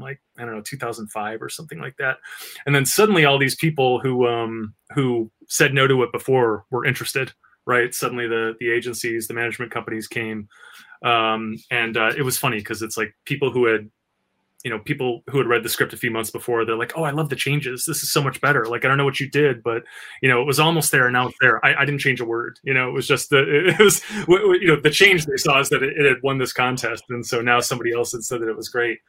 2005 or something like that. And then suddenly all these people who said no to it before were interested. right? Suddenly the agencies, the management companies came. It was funny because it's like people who had read the script a few months before, they're like, oh, I love the changes. This is so much better. Like, I don't know what you did, but it was almost there and now it's there. I didn't change a word. It was just the change they saw is that it had won this contest. And so now somebody else had said that it was great.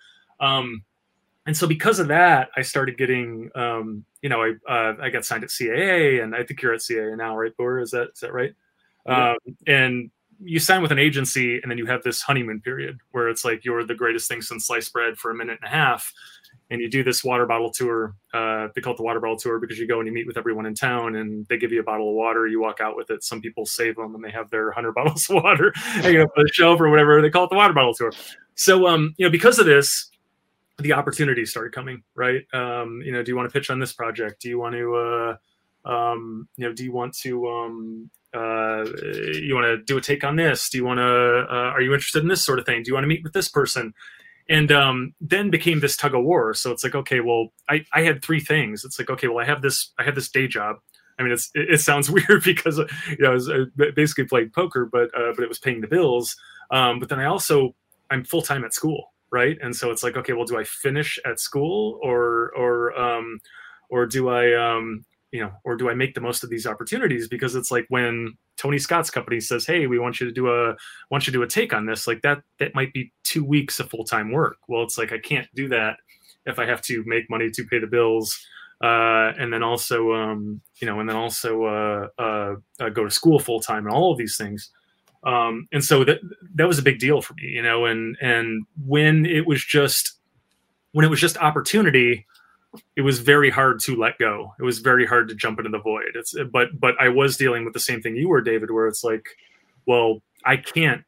And so because of that, I started getting, I got signed at CAA, and I think you're at CAA now, right? Or is that right? Yeah. You sign with an agency and then you have this honeymoon period where it's like, you're the greatest thing since sliced bread for a minute and a half. And you do this water bottle tour. They call it the water bottle tour because you go and you meet with everyone in town and they give you a bottle of water. You walk out with it. Some people save them and they have their 100 bottles of water hanging up on the shelf or whatever. They call it the water bottle tour. So, because of this, the opportunities started coming, right? Do you want to pitch on this project? Do you want to, you want to do a take on this? Do you want to, are you interested in this sort of thing? Do you want to meet with this person? And then became this tug of war. So it's like, okay, well, I had three things. It's like, okay, well, I have this day job. I mean, it sounds weird because, I basically played poker, but it was paying the bills. But then I'm full-time at school. Right. And so it's like, okay, well, do I finish at school or do I, or do I make the most of these opportunities? Because it's like when Tony Scott's company says, hey, we want you to do a take on this, like that might be 2 weeks of full-time work. Well, it's like, I can't do that if I have to make money to pay the bills. And then also go to school full-time and all of these things. And so that was a big deal for me, and when it was just opportunity, it was very hard to let go. It was very hard to jump into the void. But I was dealing with the same thing you were, David, where it's like, well, I can't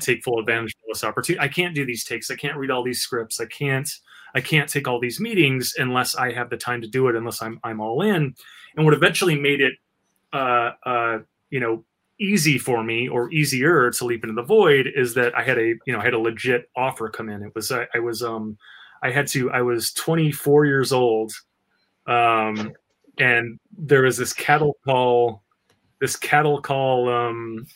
take full advantage of this opportunity. I can't do these takes. I can't read all these scripts. I can't take all these meetings unless I have the time to do it, unless I'm all in. And what eventually made it, easy for me or easier to leap into the void is that I had a legit offer come in. It was, I was 24 years old. And there was this cattle call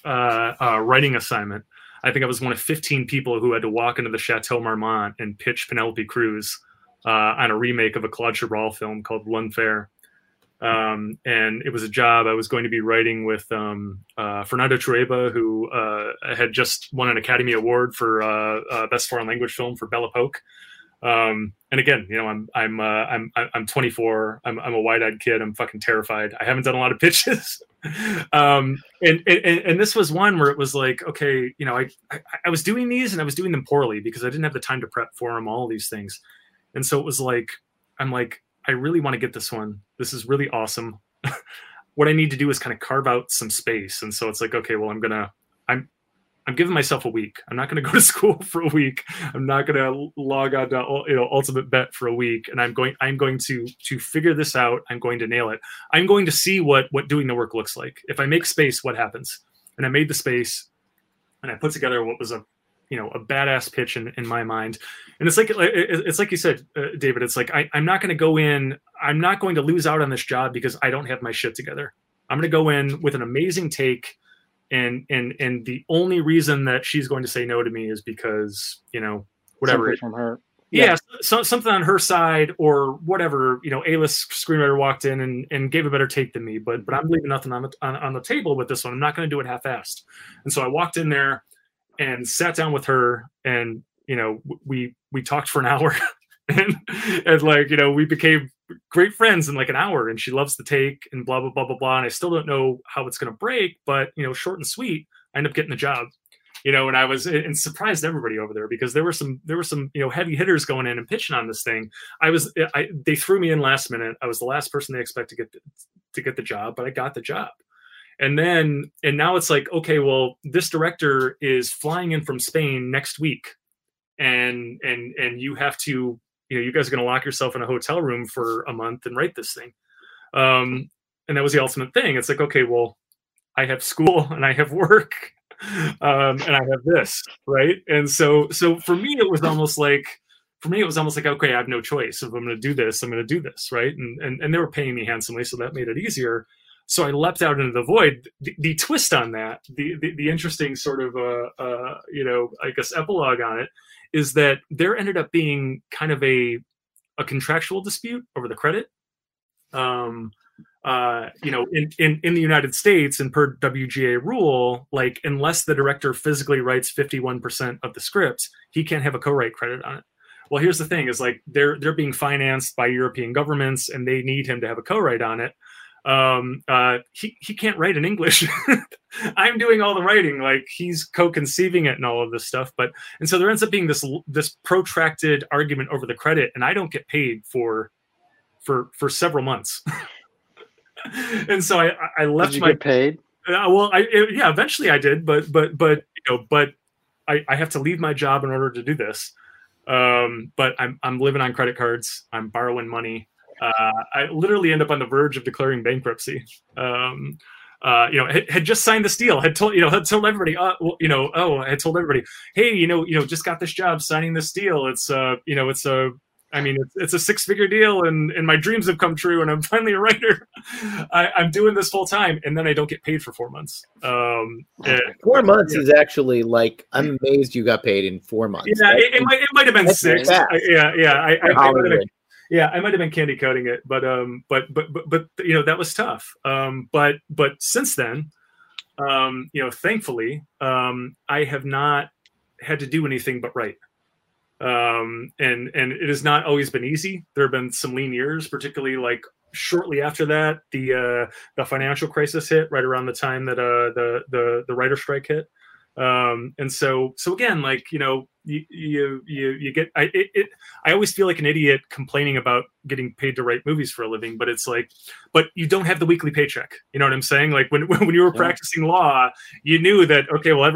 writing assignment. I think I was one of 15 people who had to walk into the Chateau Marmont and pitch Penelope Cruz, on a remake of a Claude Chabrol film called L'Unfair. And it was a job I was going to be writing with Fernando Trueba, who had just won an Academy Award for Best Foreign Language Film for Belle Epoque. And again, I'm 24. I'm a wide-eyed kid. I'm fucking terrified. I haven't done a lot of pitches. And this was one where it was like, okay, I was doing these and I was doing them poorly because I didn't have the time to prep for them, all these things. And so it was like, I'm like, I really want to get this one. This is really awesome. What I need to do is kind of carve out some space. And so it's like, okay, well, I'm giving myself a week. I'm not going to go to school for a week. I'm not going to log on to Ultimate Bet for a week. And I'm going to figure this out. I'm going to nail it. I'm going to see what doing the work looks like. If I make space, what happens? And I made the space and I put together what was a badass pitch in my mind. And it's like you said, David, it's like, I'm not going to go in. I'm not going to lose out on this job because I don't have my shit together. I'm going to go in with an amazing take. And the only reason that she's going to say no to me is because, whatever something from her. Yeah. Something on her side or whatever, A-list screenwriter walked in and gave a better take than me, but I'm leaving nothing on the table with this one. I'm not going to do it half-assed. And so I walked in there and sat down with her and, we talked for an hour and we became great friends in like an hour and she loves the take and blah, blah, blah, blah, blah. And I still don't know how it's going to break, but short and sweet, I end up getting the job, and I was and surprised everybody over there because there were some, heavy hitters going in and pitching on this thing. They threw me in last minute. I was the last person they expect to get the job, but I got the job. And now it's like, okay, well, this director is flying in from Spain next week. And you have to, you guys are going to lock yourself in a hotel room for a month and write this thing. And that was the ultimate thing. It's like, okay, well, I have school and I have work, and I have this. Right. And so for me, it was almost like, okay, I have no choice. If I'm going to do this, I'm going to do this. Right. And they were paying me handsomely. So that made it easier. So I leapt out into the void. The twist on that, the interesting sort of, I guess, epilogue on it is that there ended up being kind of a contractual dispute over the credit. In the United States, and per WGA rule, like, unless the director physically writes 51% of the scripts, he can't have a co-write credit on it. Well, here's the thing is, like, they're being financed by European governments and they need him to have a co-write on it. He can't write in English. I'm doing all the writing, like he's co-conceiving it and all of this stuff. So there ends up being this protracted argument over the credit, and I don't get paid for several months. And so I left. Did you get paid? Eventually I did, but I have to leave my job in order to do this. But I'm living on credit cards. I'm borrowing money. I literally end up on the verge of declaring bankruptcy. Had just signed this deal. Had told everybody, hey, just got this job signing this deal. It's a 6-figure deal, and my dreams have come true, and I'm finally a writer. I'm doing this full time, and then I don't get paid for 4 months. 4 months is actually, like, I'm amazed you got paid in 4 months. Yeah, it might have been 6. I might have been candy coating it, but that was tough. But since then, thankfully, I have not had to do anything but write. And it has not always been easy. There have been some lean years, particularly like shortly after that, the financial crisis hit right around the time that the writer strike hit. And so again, like, you get, I always feel like an idiot complaining about getting paid to write movies for a living, but it's like, but you don't have the weekly paycheck. You know what I'm saying? Like when you were practicing law, you knew that, okay, well,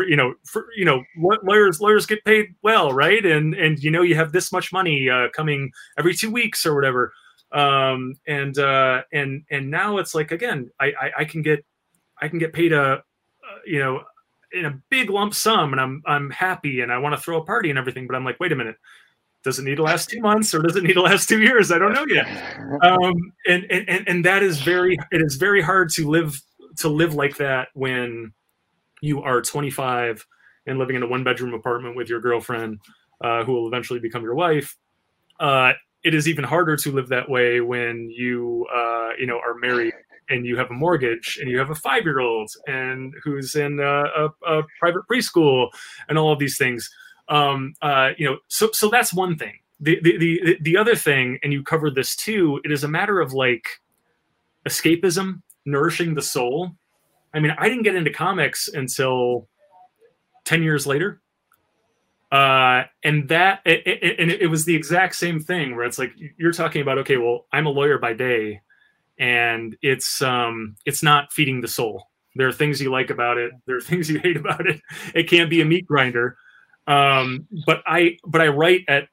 lawyers get paid well, right? And you have this much money, coming every 2 weeks or whatever. And now it's like, again, I can get paid in a big lump sum, and I'm happy and I want to throw a party and everything, but I'm like, wait a minute, does it need to last 2 months or does it need to last 2 years? I don't know yet. And that is very hard to live like that when you are 25 and living in a 1-bedroom apartment with your girlfriend, who will eventually become your wife. It is even harder to live that way when you, are married and you have a mortgage and you have a 5-year-old and who's in a private preschool and all of these things. So that's one thing. The other thing, and you covered this too, it is a matter of like escapism, nourishing the soul. I mean, I didn't get into comics until 10 years later. And it was the exact same thing where it's like, you're talking about, okay, well, I'm a lawyer by day, and it's not feeding the soul. There are things you like about it. There are things you hate about it. It can be a meat grinder. But I write at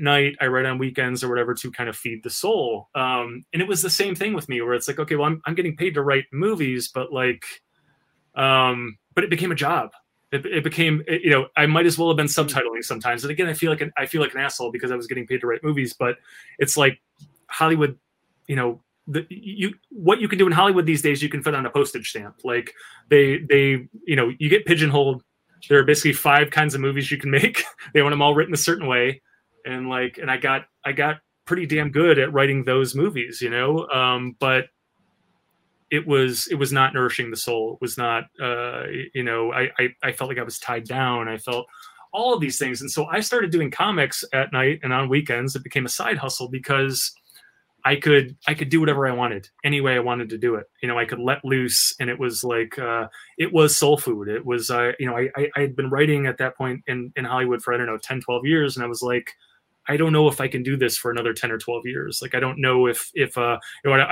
night. I write on weekends or whatever to kind of feed the soul. And it was the same thing with me where it's like, okay, well, I'm getting paid to write movies, but like, but it became a job. It became, I might as well have been subtitling sometimes. And again, I feel like an asshole because I was getting paid to write movies, but it's like Hollywood, what you can do in Hollywood these days, you can fit on a postage stamp. Like they you get pigeonholed. There are basically 5 kinds of movies you can make. They want them all written a certain way. And I got pretty damn good at writing those movies, but it was not nourishing the soul. It was not, I felt like I was tied down. I felt all of these things. And so I started doing comics at night and on weekends. It became a side hustle because I could do whatever I wanted, any way I wanted to do it. I could let loose, and it was like, it was soul food. It was, I had been writing at that point in Hollywood for, 10, 12 years. And I was like, I don't know if I can do this for another 10 or 12 years. Like, I don't know if I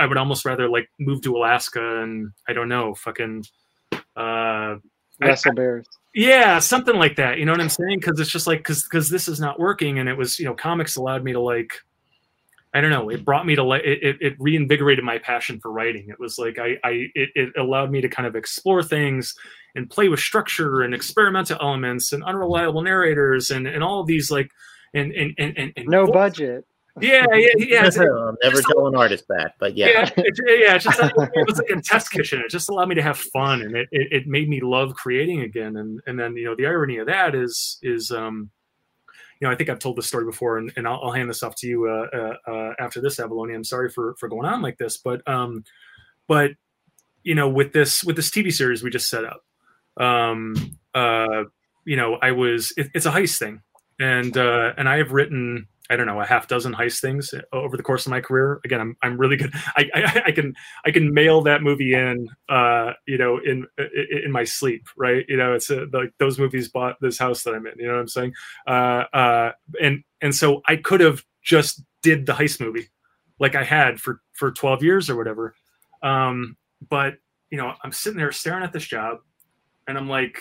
would almost rather like move to Alaska and I don't know, fucking, wrestle bears. Yeah. Something like that. You know what I'm saying? Cause it's just like, cause this is not working. And it was, comics allowed me to like, I don't know. It brought me to like, it reinvigorated my passion for writing. It was like, it allowed me to kind of explore things and play with structure and experimental elements and unreliable narrators and all of these like, and no budget. Yeah. I'll never tell an artist that, but yeah. It's just like, it was like a test kitchen. It just allowed me to have fun, and it made me love creating again. And then, you know, the irony of that is, you know, I think I've told this story before, and I'll hand this off to you after this, Avallone. I'm sorry for going on like this, but you know, with this TV series we just set up, you know, it's a heist thing, and I have written, I don't know, a half dozen heist things over the course of my career. Again, I'm really good. I can mail that movie in, you know, in my sleep, right? You know, it's like those movies bought this house that I'm in. You know what I'm saying? And so I could have just did the heist movie, like I had for 12 years or whatever. But you know, I'm sitting there staring at this job, and I'm like.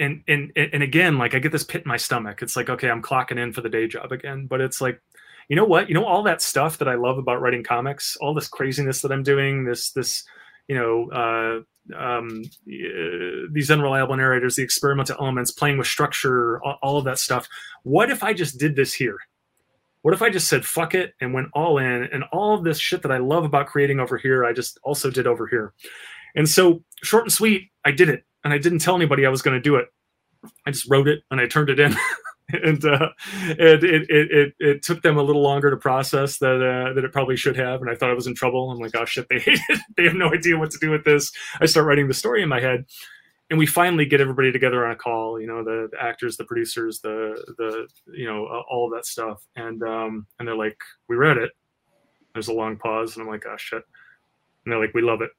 And again, like I get this pit in my stomach. It's like, okay, I'm clocking in for the day job again. But it's like, you know what? You know, all that stuff that I love about writing comics, all this craziness that I'm doing, this, you know, these unreliable narrators, the experimental elements, playing with structure, all of that stuff. What if I just did this here? What if I just said, fuck it, and went all in, and all of this shit that I love about creating over here, I just also did over here. And so short and sweet, I did it. And I didn't tell anybody I was going to do it. I just wrote it and I turned it in, and it took them a little longer to process that it probably should have. And I thought I was in trouble. I'm like, oh shit, they hate it. They have no idea what to do with this. I start writing the story in my head, and we finally get everybody together on a call. You know, the actors, the producers, the you know, all of that stuff. And they're like, we read it. There's a long pause, and I'm like, oh shit. And they're like, we love it.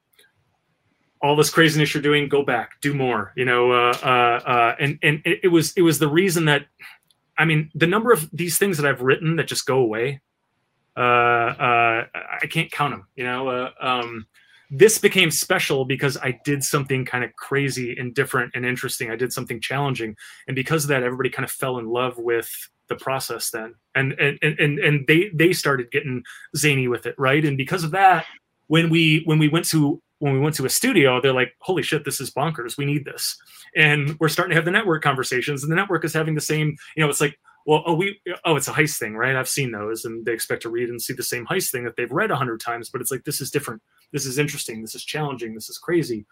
All this craziness you're doing, go back, do more, you know? And it was the reason that, I mean, the number of these things that I've written that just go away, I can't count them, you know? This became special because I did something kind of crazy and different and interesting. I did something challenging. And because of that, everybody kind of fell in love with the process then. And they started getting zany with it, right? And because of that, when we went to a studio, they're like, holy shit, this is bonkers. We need this. And we're starting to have the network conversations, and the network is having the same, you know, it's like, well, it's a heist thing, right? I've seen those, and they expect to read and see the same heist thing that they've read 100 times, but it's like, this is different. This is interesting. This is challenging. This is crazy.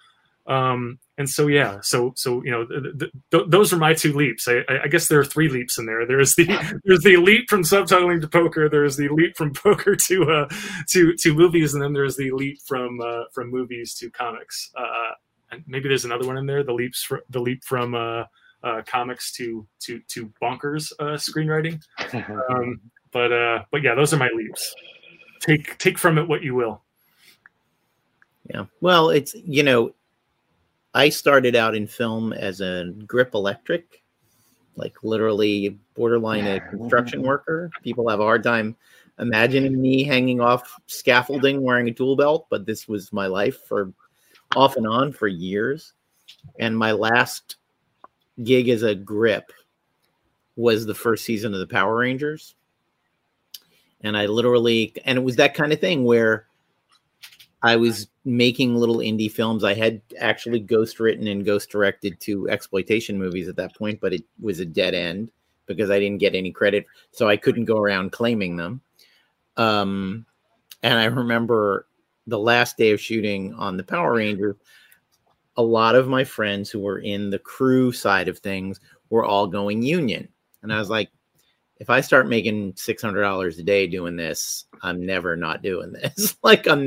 And so, yeah, so, you know, those are my two leaps. I guess there are three leaps in there. There's the leap from subtitling to poker. There's the leap from poker to movies. And then there's the leap from movies to comics. And maybe there's another one in there, the leap from comics to bonkers, screenwriting. But yeah, those are my leaps. Take from it what you will. Yeah. Well, it's, you know, I started out in film as a grip electric, like literally borderline a construction worker. People have a hard time imagining me hanging off scaffolding wearing a tool belt, but this was my life for off and on for years. And my last gig as a grip was the first season of the Power Rangers. And and it was that kind of thing where I was making little indie films. I had actually ghost written and ghost directed two exploitation movies at that point, but it was a dead end because I didn't get any credit. So I couldn't go around claiming them. And I remember the last day of shooting on the Power Ranger, a lot of my friends who were in the crew side of things were all going union. And I was like, if I start making $600 a day doing this, I'm never not doing this. I'm going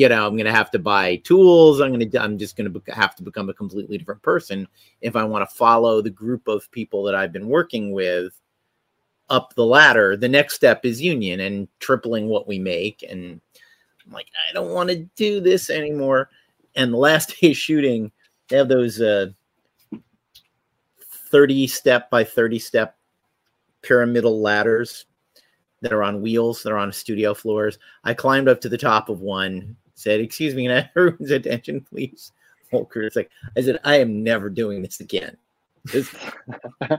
to have to buy tools. I'm just going to have to become a completely different person if I want to follow the group of people that I've been working with up the ladder. The next step is union and tripling what we make. And I'm like, I don't want to do this anymore. And the last day of shooting, they have those 30 step by 30 step pyramidal ladders that are on wheels, that are on studio floors. I climbed up to the top of one, said, excuse me, can I have everyone's attention, please? Whole crew. It's like, I said, I am never doing this again. Just for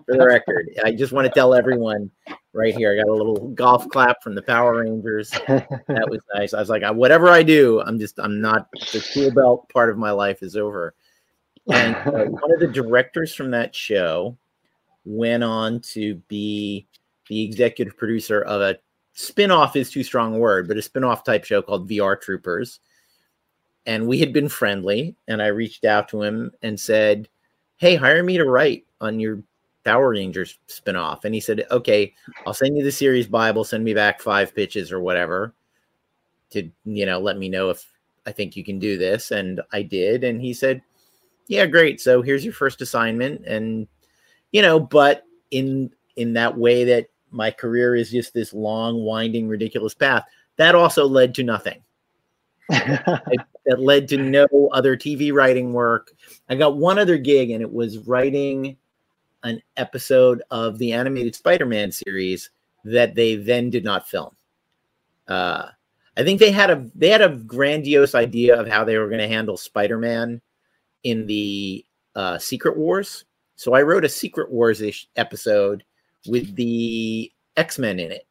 the record, I just want to tell everyone right here, I got a little golf clap from the Power Rangers. That was nice. I was like, whatever I do, I'm not, the tool belt part of my life is over. And one of the directors from that show went on to be the executive producer of a spin-off is too strong a word, but a spin-off type show called VR Troopers. And we had been friendly, and I reached out to him and said, hey, hire me to write on your Power Rangers spin-off. And he said, okay, I'll send you the series Bible, send me back 5 pitches or whatever to, you know, let me know if I think you can do this. And I did. And he said, yeah, great. So here's your first assignment. And, you know, but in that way that my career is just this long, winding, ridiculous path, that also led to nothing. That led to no other TV writing work. I got one other gig, and it was writing an episode of the animated Spider-Man series that they then did not film. I think they had a grandiose idea of how they were going to handle Spider-Man in the Secret Wars. So I wrote a Secret Wars-ish episode with the X-Men in it.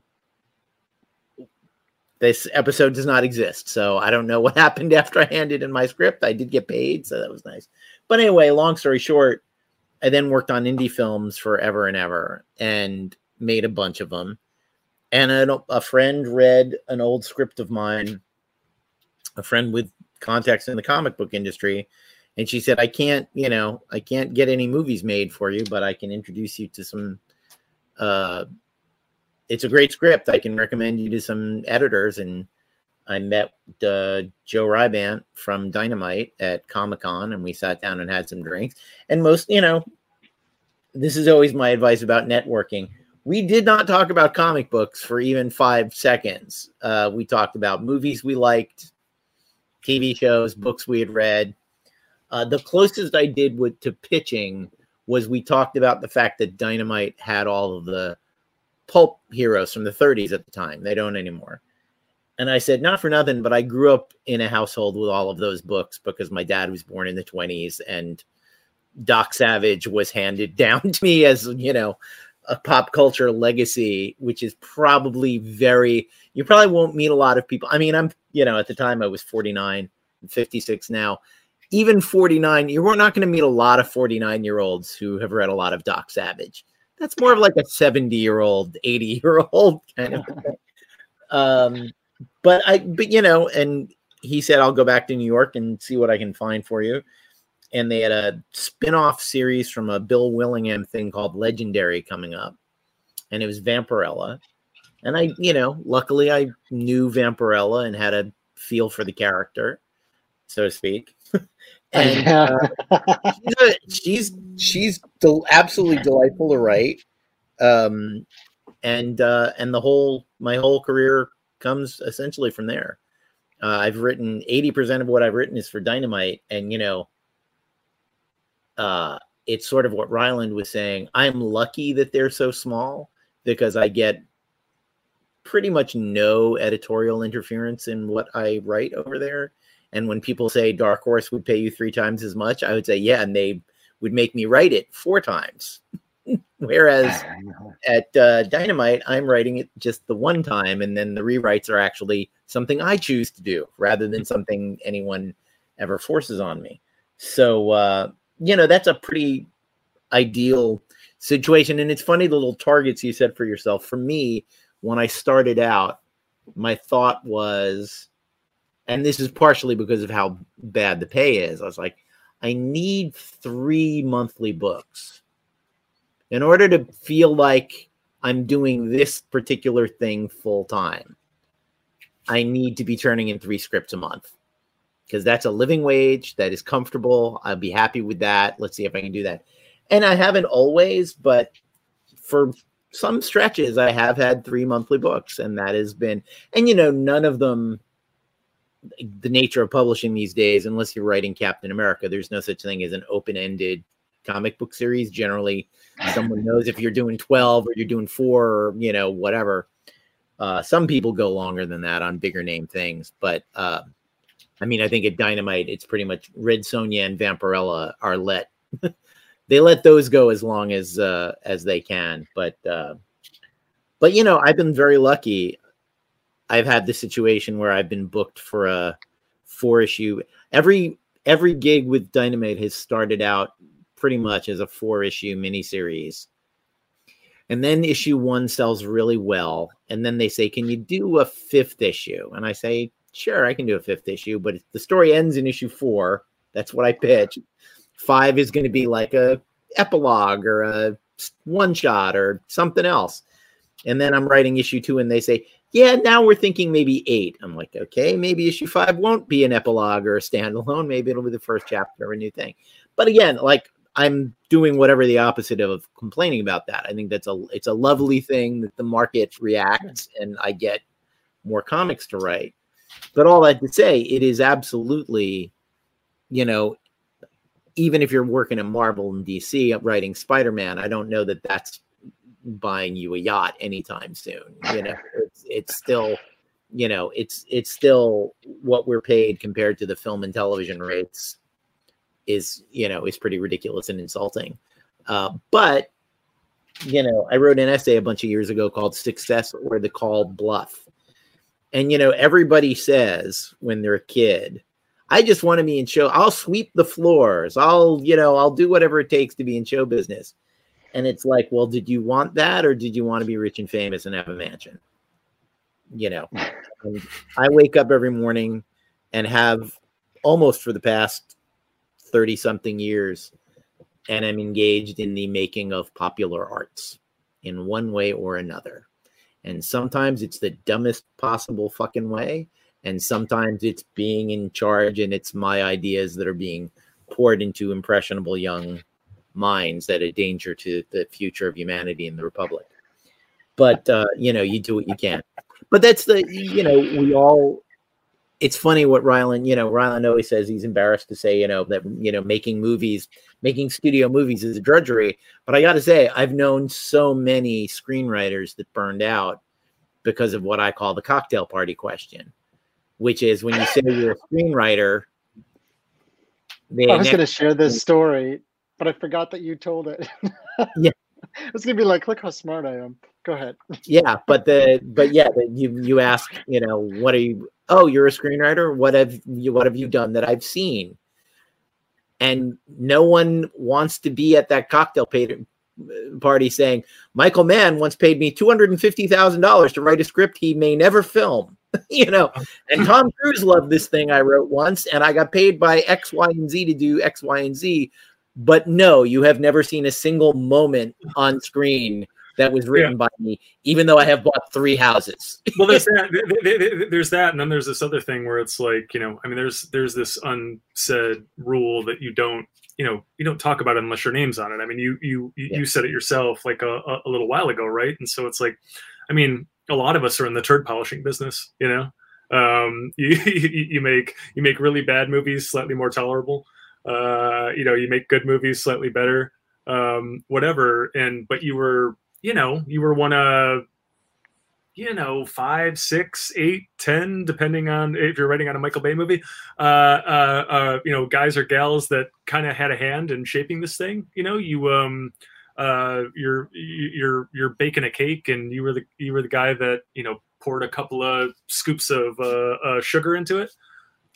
This episode does not exist, so I don't know what happened after I handed in my script. I did get paid, so that was nice. But anyway, long story short, I then worked on indie films forever and ever and made a bunch of them. And a friend read an old script of mine, a friend with contacts in the comic book industry. And she said, I can't get any movies made for you, but I can introduce you to some, it's a great script. I can recommend you to some editors. And I met Joe Rybant from Dynamite at Comic-Con, and we sat down and had some drinks. And most, you know, this is always my advice about networking. We did not talk about comic books for even 5 seconds. We talked about movies we liked, TV shows, books we had read. The closest I did to pitching was we talked about the fact that Dynamite had all of the pulp heroes from the 30s at the time. They don't anymore. And I said, not for nothing, but I grew up in a household with all of those books because my dad was born in the 20s and Doc Savage was handed down to me as, you know, a pop culture legacy, which is probably you probably won't meet a lot of people. I mean, I'm, you know, at the time I was 49, I'm 56 now. Even 49, you're not going to meet a lot of 49-year-olds who have read a lot of Doc Savage. That's more of like a 70-year-old, 80-year-old kind of thing. But you know, and he said, I'll go back to New York and see what I can find for you. And they had a spin-off series from a Bill Willingham thing called Legendary coming up. And it was Vampirella. And I, you know, luckily I knew Vampirella and had a feel for the character, so to speak. And she's absolutely delightful to write. And my whole career comes essentially from there. I've written 80% of what I've written is for Dynamite. And, you know, it's sort of what Rylend was saying. I'm lucky that they're so small because I get pretty much no editorial interference in what I write over there. And when people say Dark Horse would pay you 3 times as much, I would say, yeah, and they would make me write it 4 times. Whereas at Dynamite, I'm writing it just the one time, and then the rewrites are actually something I choose to do rather than something anyone ever forces on me. So, you know, that's a pretty ideal situation. And it's funny, the little targets you set for yourself. For me, when I started out, my thought was, and this is partially because of how bad the pay is, I was like, I need 3 monthly books in order to feel like I'm doing this particular thing full time. I need to be turning in 3 scripts a month because that's a living wage that is comfortable. I'll be happy with that. Let's see if I can do that. And I haven't always, but for some stretches, I have had 3 monthly books, and that has been, and you know, none of them, the nature of publishing these days, unless you're writing Captain America, there's no such thing as an open-ended comic book series. Generally, someone knows if you're doing 12 or you're doing 4 or, you know, whatever. Some people go longer than that on bigger name things. But, I mean, I think at Dynamite, it's pretty much Red Sonja and Vampirella are they let those go as long as they can. But, you know, I've been very lucky. I've had this situation where I've been booked for a 4-issue. Every gig with Dynamite has started out pretty much as a 4-issue miniseries. And then issue one sells really well. And then they say, can you do a fifth issue? And I say, sure, I can do a fifth issue, but if the story ends in issue 4. That's what I pitch. 5 is going to be like a epilogue or a one shot or something else. And then I'm writing issue 2 and they say, yeah, now we're thinking maybe 8. I'm like, okay, maybe issue 5 won't be an epilogue or a standalone. Maybe it'll be the first chapter of a new thing. But again, like, I'm doing whatever the opposite of complaining about that. I think that's it's a lovely thing that the market reacts and I get more comics to write. But all that to say, it is absolutely, you know, even if you're working at Marvel and DC writing Spider-Man, I don't know that that's buying you a yacht anytime soon. You know, it's still, you know, it's still what we're paid compared to the film and television rates is, you know, is pretty ridiculous and insulting. But, you know, I wrote an essay a bunch of years ago called Success or the Call Bluff. And, you know, everybody says when they're a kid, I just want to be in show. I'll sweep the floors. I'll, you know, I'll do whatever it takes to be in show business. And it's like, well, did you want that? Or did you want to be rich and famous and have a mansion? You know, and I wake up every morning and have almost for the past 30 something years. And I'm engaged in the making of popular arts in one way or another. And sometimes it's the dumbest possible fucking way. And sometimes it's being in charge and it's my ideas that are being poured into impressionable young minds that are a danger to the future of humanity and the Republic. But, you know, you do what you can. But that's the, you know, we all, it's funny what Rylend, you know, Rylend always says he's embarrassed to say, you know, that, you know, making movies, making studio movies is a drudgery. But I got to say, I've known so many screenwriters that burned out because of what I call the cocktail party question. Which is when you say you're a screenwriter. I was going to share this story, but I forgot that you told it. Yeah, I was going to be like, look how smart I am. Go ahead. Yeah, but you ask, you know, what are you? Oh, you're a screenwriter. What have you done that I've seen? And no one wants to be at that cocktail party saying Michael Mann once paid me $250,000 to write a script he may never film. You know, and Tom Cruise loved this thing I wrote once, and I got paid by X, Y, and Z to do X, Y, and Z. But no, you have never seen a single moment on screen that was written by me, even though I have bought 3 houses. Well, there's that, and then there's this other thing where it's like, you know, I mean, there's this unsaid rule that you don't talk about it unless your name's on it. I mean, you said it yourself like a little while ago, right? And so it's like, I mean, a lot of us are in the turd polishing business, you know. You make really bad movies slightly more tolerable. You know, you make good movies slightly better. Whatever. But you were one of, 5, 6, 8, 10, depending on if you're writing on a Michael Bay movie. Guys or gals that kind of had a hand in shaping this thing. You know, you're baking a cake, and you were the guy that, you know, poured a couple of scoops of sugar into it.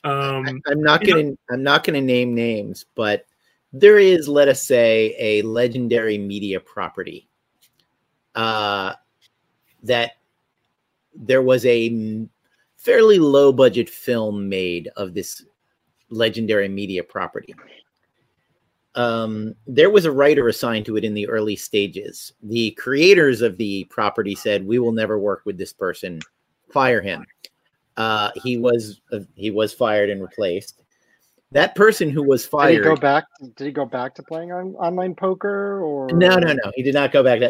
I'm not gonna name names, but there is, let us say, a legendary media property that there was a fairly low budget film made of this legendary media property. There was a writer assigned to it in the early stages. The creators of the property said, "We will never work with this person. Fire him." He was fired and replaced. That person who was fired. Did he go back? Did he go back to playing on online poker? Or no. He did not go back.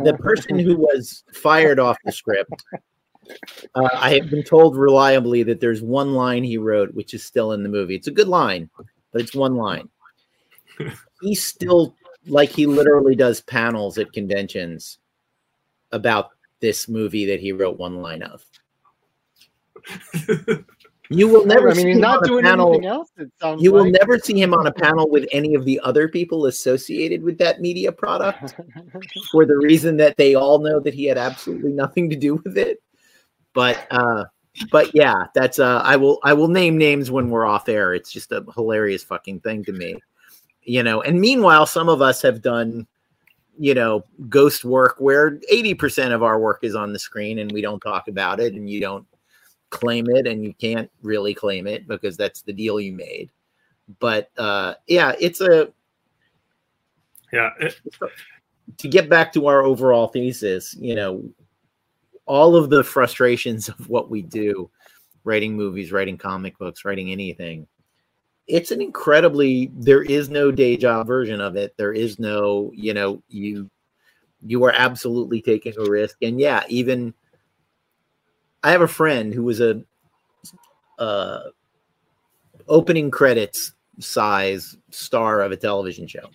The person who was fired off the script. I have been told reliably that there's one line he wrote, which is still in the movie. It's a good line, but it's one line. He still, like, he literally does panels at conventions about this movie that he wrote one line of. You will never. I mean, he's not doing anything else. You will never see him on a panel with any of the other people associated with that media product, for the reason that they all know that he had absolutely nothing to do with it. But yeah, that's. I will name names when we're off air. It's just a hilarious fucking thing to me. You know, and meanwhile, some of us have done you know, ghost work where 80% of our work is on the screen and we don't talk about it and you don't claim it and you can't really claim it because that's the deal you made. But yeah, it's a, yeah. To get back to our overall thesis, you know, all of the frustrations of what we do, writing movies, writing comic books, writing anything, it's an incredibly, there is no day job version of it. There is no, you know, you are absolutely taking a risk. And yeah, even I have a friend who was a opening credits size star of a television show.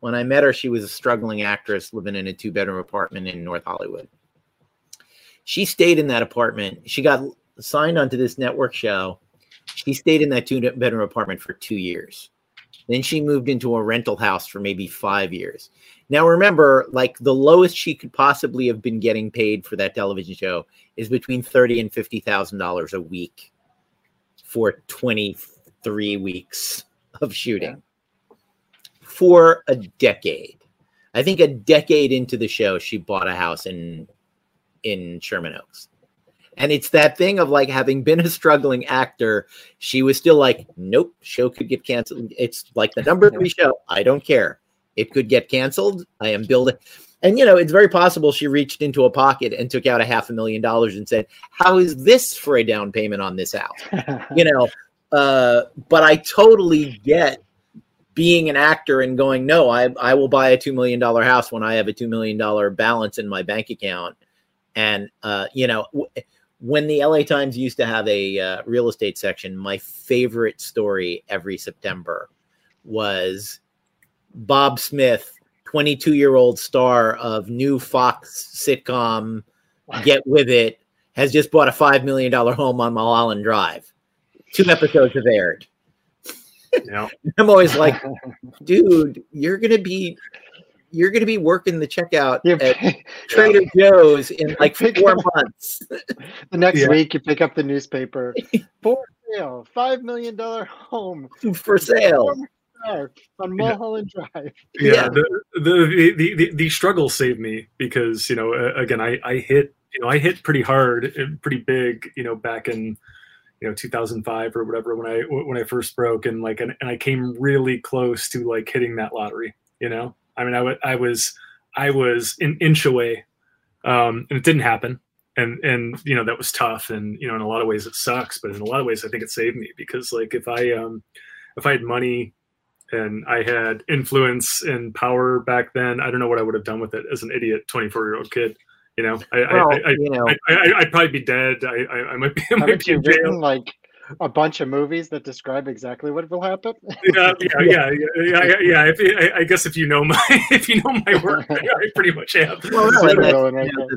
When I met her, she was a struggling actress living in a 2-bedroom apartment in North Hollywood. She stayed in that apartment. She got signed onto this network show. She stayed in that 2-bedroom apartment for 2 years. Then she moved into a rental house for maybe 5 years. Now, remember, like the lowest she could possibly have been getting paid for that television show is between $30,000 and $50,000 a week for 23 weeks of shooting for a decade. I think a decade into the show, she bought a house in Sherman Oaks. And it's that thing of like having been a struggling actor, she was still like, nope, show could get canceled. It's like the number 3 show. I don't care. It could get canceled. I am building. And, you know, it's very possible she reached into a pocket and took out $500,000 and said, how is this for a down payment on this house? You know, but I totally get being an actor and going, no, I will buy a $2 million house when I have a $2 million balance in my bank account. And, you know, when the LA Times used to have a real estate section, my favorite story every September was Bob Smith, 22-year-old star of new Fox sitcom, wow, Get With It, has just bought a $5 million home on Mulholland Drive. 2 episodes have aired. Yep. I'm always like, dude, you're going to be working the checkout at Trader Joe's in like 4 months. The next week you pick up the newspaper. For sale, $5 million home. For sale. On Mulholland Drive. Yeah, yeah. The struggle saved me because, you know, again, I hit pretty hard and pretty big, you know, back in, you know, 2005 or whatever when I first broke, and like and I came really close to like hitting that lottery, you know. I mean, I was an inch away, and it didn't happen. And, you know, that was tough. And, you know, in a lot of ways it sucks, but in a lot of ways I think it saved me because like, if I had money and I had influence and power back then, I don't know what I would have done with it as an idiot 24-year-old kid. You know, I'd probably be dead. I might be in jail. Like a bunch of movies that describe exactly what will happen. Yeah. I guess if you know my work, I pretty much have. Well, no,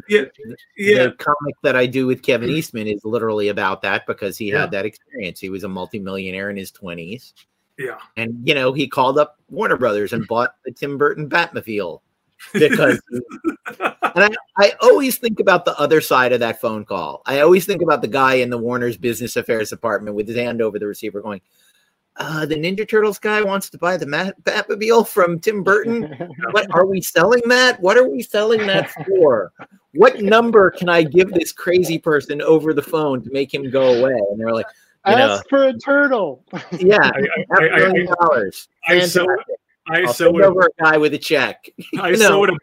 the comic that I do with Kevin Eastman is literally about that because he had that experience. He was a multimillionaire in his 20s. Yeah, and you know he called up Warner Brothers and bought the Tim Burton Batmobile because. And I always think about the other side of that phone call. I always think about the guy in the Warner's business affairs department with his hand over the receiver going, the Ninja Turtles guy wants to buy the Batmobile from Tim Burton. What are we selling that? What are we selling that for? What number can I give this crazy person over the phone to make him go away? And they're like, ask for a turtle. Yeah. So would have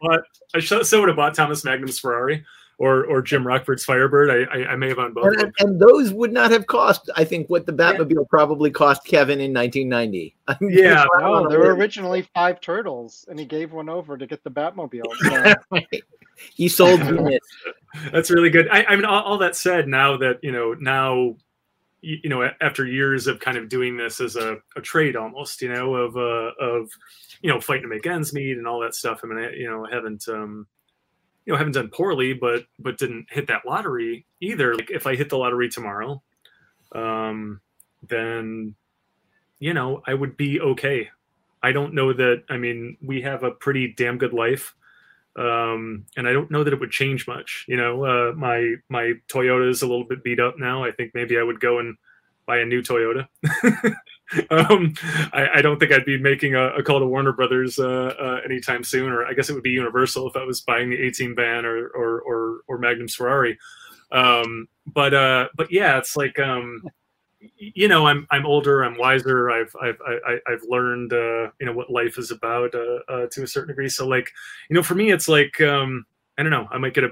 bought Thomas Magnum's Ferrari or Jim Rockford's Firebird. I may have owned both. And those would not have cost, I think, what the Batmobile probably cost Kevin in 1990. I mean, yeah. No, there were originally 5 turtles, and he gave one over to get the Batmobile. So. Right. He sold Venus. That's really good. I mean, all that said, now, after years of kind of doing this as a trade almost, you know, of fighting to make ends meet and all that stuff. I mean, I haven't done poorly, but didn't hit that lottery either. Like if I hit the lottery tomorrow, then, you know, I would be okay. I don't know that, I mean, we have a pretty damn good life. And I don't know that it would change much. You know, my Toyota is a little bit beat up now. I think maybe I would go and buy a new Toyota I don't think I'd be making a call to Warner Brothers anytime soon, or I guess it would be Universal if I was buying the A-Team van or Magnum Ferrari. But yeah, it's like, you know, I'm older, I'm wiser, I've learned, you know, what life is about, to a certain degree. So like, you know, for me, it's like, I don't know, I might get a,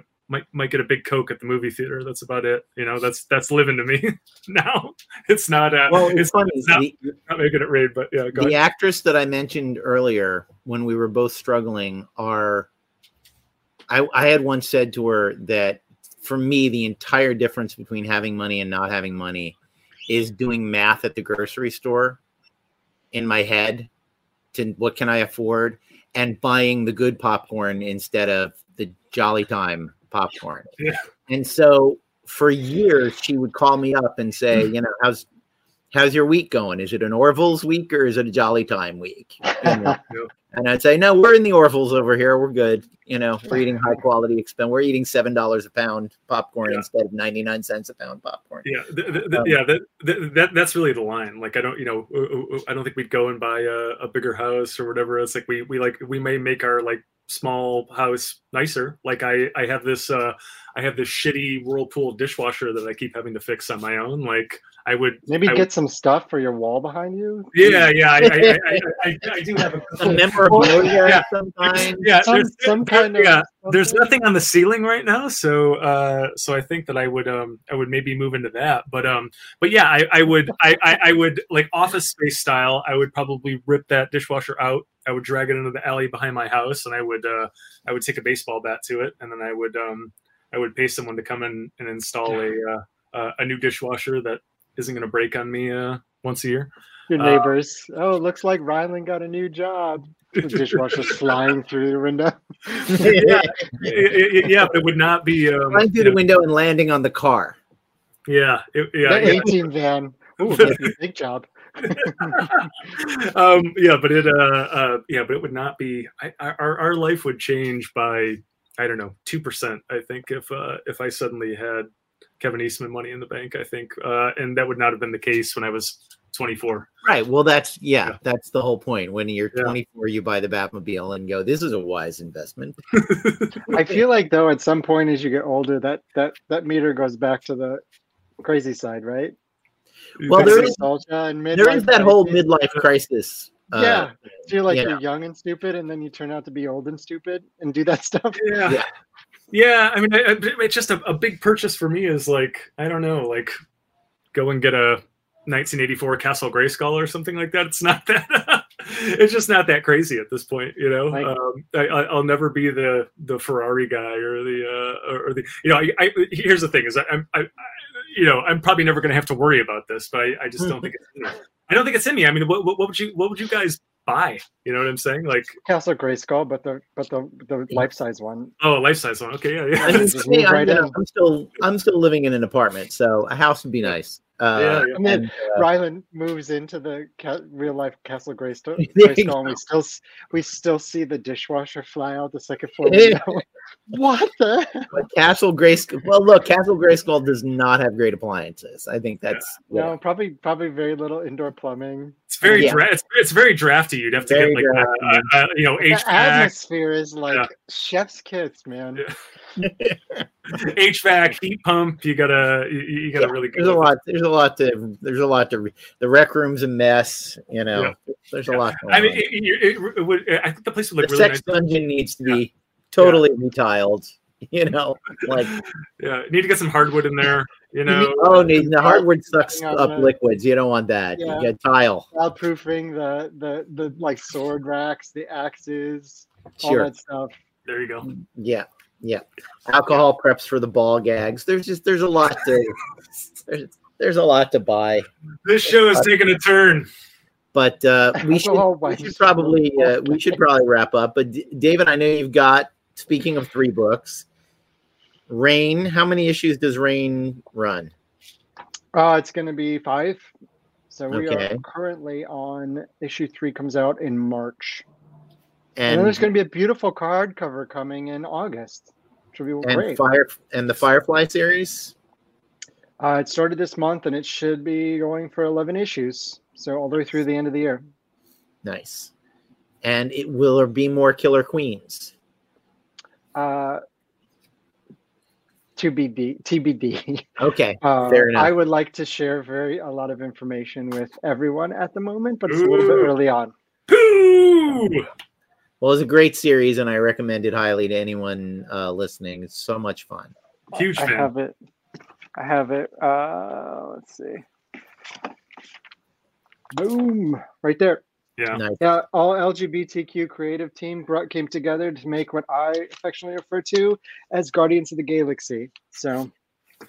might get a big Coke at the movie theater. That's about it. You know, that's living to me now. It's not, well, it's funny. Not making it raid, but yeah. The actress that I mentioned earlier when we were both struggling are, I had once said to her that for me, the entire difference between having money and not having money is doing math at the grocery store in my head to what can I afford and buying the good popcorn instead of the Jolly Time popcorn. Yeah. And so for years, she would call me up and say, you know, how's your week going? Is it an Orville's week or is it a Jolly Time week? You know? And I'd say, no, we're in the Orville's over here. We're good. You know, we're eating high quality expense. We're eating $7 a pound popcorn instead of 99 cents a pound popcorn. Yeah. That's really the line. Like, I don't, you know, I don't think we'd go and buy a bigger house or whatever. It's like, we may make our like small house nicer. Like I have this shitty Whirlpool dishwasher that I keep having to fix on my own. Like I would maybe get some stuff for your wall behind you. Yeah. Yeah. I do have a memorabilia sometimes. Yeah. There's nothing on the ceiling right now. So, so I think that I would maybe move into that, but yeah, I would like office space style. I would probably rip that dishwasher out. I would drag it into the alley behind my house, and I would take a baseball bat to it, and then I would pay someone to come in and install a new dishwasher that isn't going to break on me once a year. Your neighbors, oh, it looks like Rylend got a new job. The dishwasher's flying through the window. But it would not be flying through the window and landing on the car. Yeah, the A-Team van. Ooh, that's a big job. But it would not be. Our life would change by, I don't know, 2%. I think if I suddenly had Kevin Eastman money in the bank, I think, and that would not have been the case when I was 24. Right. Well, that's the whole point. When you're 24, you buy the Batmobile and go, "This is a wise investment." I feel like though, at some point as you get older, that meter goes back to the crazy side, right? Well, there is that whole midlife crisis. So you're like you're young and stupid, and then you turn out to be old and stupid and do that stuff. Yeah. I mean, it's just a big purchase for me is like, I don't know, like go and get a 1984 Castle Grayskull or something like that. It's not that. It's just not that crazy at this point, you know. I'll never be the Ferrari guy or the you know. Here's the thing: is I'm probably never going to have to worry about this, but I just don't think it's in me. I don't think it's in me. I mean, what would you guys buy? You know what I'm saying? Like Castle Grayskull, but the life size one. Oh, a life size one. Okay, yeah. I'm still living in an apartment, so a house would be nice. And then Rylend moves into the real life Castle Grayskull, and we still see the dishwasher fly out the second floor window. What the? But Castle Grayskull. Well, look, Castle Grayskull does not have great appliances. I think that's probably very little indoor plumbing. It's very it's very drafty. You'd have to get like HVAC. The atmosphere is like chef's kits, man. Yeah. HVAC, heat pump. You gotta really go. There's a lot. The rec room's a mess. You know, there's a lot. I mean, it would. I think the place would look really nice. The sex dungeon needs to be totally retiled. You know, like need to get some hardwood in there. You know, the hardwood sucks up liquids. You don't want that. Yeah. You get tile. Soundproofing the like sword racks, the axes, all that stuff. There you go. Yeah. Yeah, alcohol preps for the ball gags. There's a lot to there's a lot to buy. This show is taking a turn, but we should probably wrap up. But David, I know you've got. Speaking of three books, Rain. How many issues does Rain run? It's going to be 5. So we are currently on issue 3. Comes out in March. And then there's going to be a beautiful card cover coming in August. Which will be great. And the Firefly series? It started this month, and it should be going for 11 issues. So all the way through the end of the year. Nice. And it will there be more Killer Queens? TBD. Okay, fair enough. I would like to share a lot of information with everyone at the moment, but it's a little bit early on. Well, it's a great series, and I recommend it highly to anyone listening. It's so much fun. Huge fan. I have it. Let's see. Boom! Right there. Yeah. Nice. All LGBTQ creative team came together to make what I affectionately refer to as Guardians of the Galaxy. So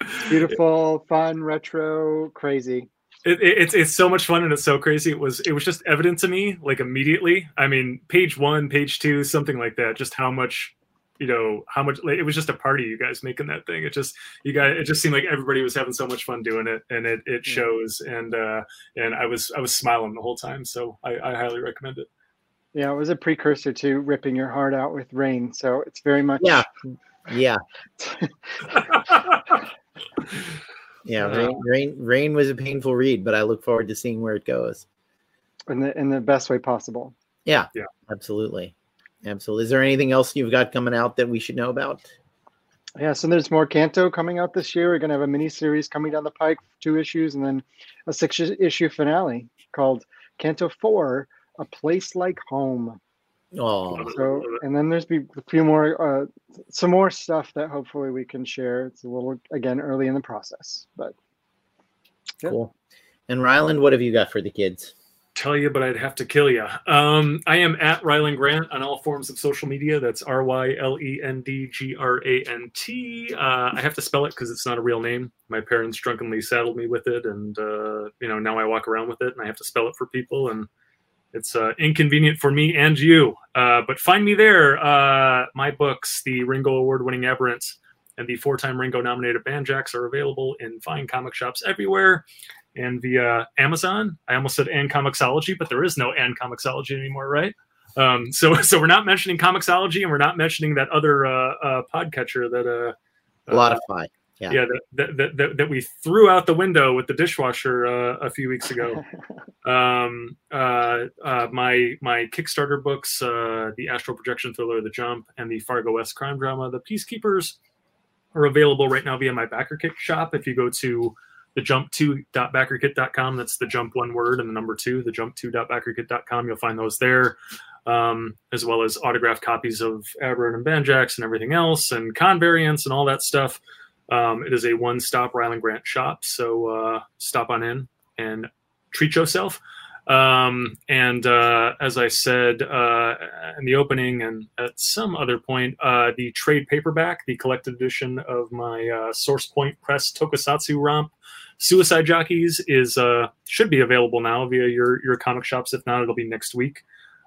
it's beautiful, fun, retro, crazy. It's so much fun and it's so crazy. It was just evident to me, like, immediately. I mean, page 1, page 2, something like that. Just how much, it was just a party, you guys making that thing. It just seemed like everybody was having so much fun doing it, and it shows. And I was smiling the whole time, so I highly recommend it. Yeah, it was a precursor to ripping your heart out with Rain, so it's very much yeah. Yeah, Rain was a painful read, but I look forward to seeing where it goes. In the best way possible. Yeah. Absolutely. Is there anything else you've got coming out that we should know about? Yeah, so there's more Canto coming out this year. We're going to have a mini-series coming down the pike, 2 issues, and then a 6-issue finale called Canto 4, A Place Like Home. Oh. So, and then there's a few more, some more stuff that hopefully we can share. It's a little, again, early in the process, but yeah. Cool. And Ryland, what have you got for the kids? Tell you, but I'd have to kill you. I am at Rylend Grant on all forms of social media. That's RYLEND GRANT. I have to spell it because it's not a real name. My parents drunkenly saddled me with it, and now I walk around with it, and I have to spell it for people, and it's inconvenient for me and you. But find me there. My books, the Ringo Award-winning Aberrant and the 4-time Ringo-nominated Banjax, are available in fine comic shops everywhere. And via Amazon. I almost said and Comixology, but there is no and Comixology anymore, right? So we're not mentioning Comixology, and we're not mentioning that other podcatcher that Spotify. That we threw out the window with the dishwasher a few weeks ago. My Kickstarter books, the astral projection thriller The Jump, and the Fargo-esque crime drama The Peacekeepers, are available right now via my backer kit shop. If you go to thejump2.backerkit.com. That's the jump, one word, and the number 2, thejump2.backerkit.com. You'll find those there, as well as autographed copies of Aberrant and Banjax and everything else, and con variants and all that stuff. It is a one-stop Rylend Grant shop, so stop on in and treat yourself. And as I said in the opening and at some other point, the trade paperback, the collected edition of my Source Point Press Tokusatsu romp, Suicide Jockeys, is should be available now via your comic shops. If not, it'll be next week.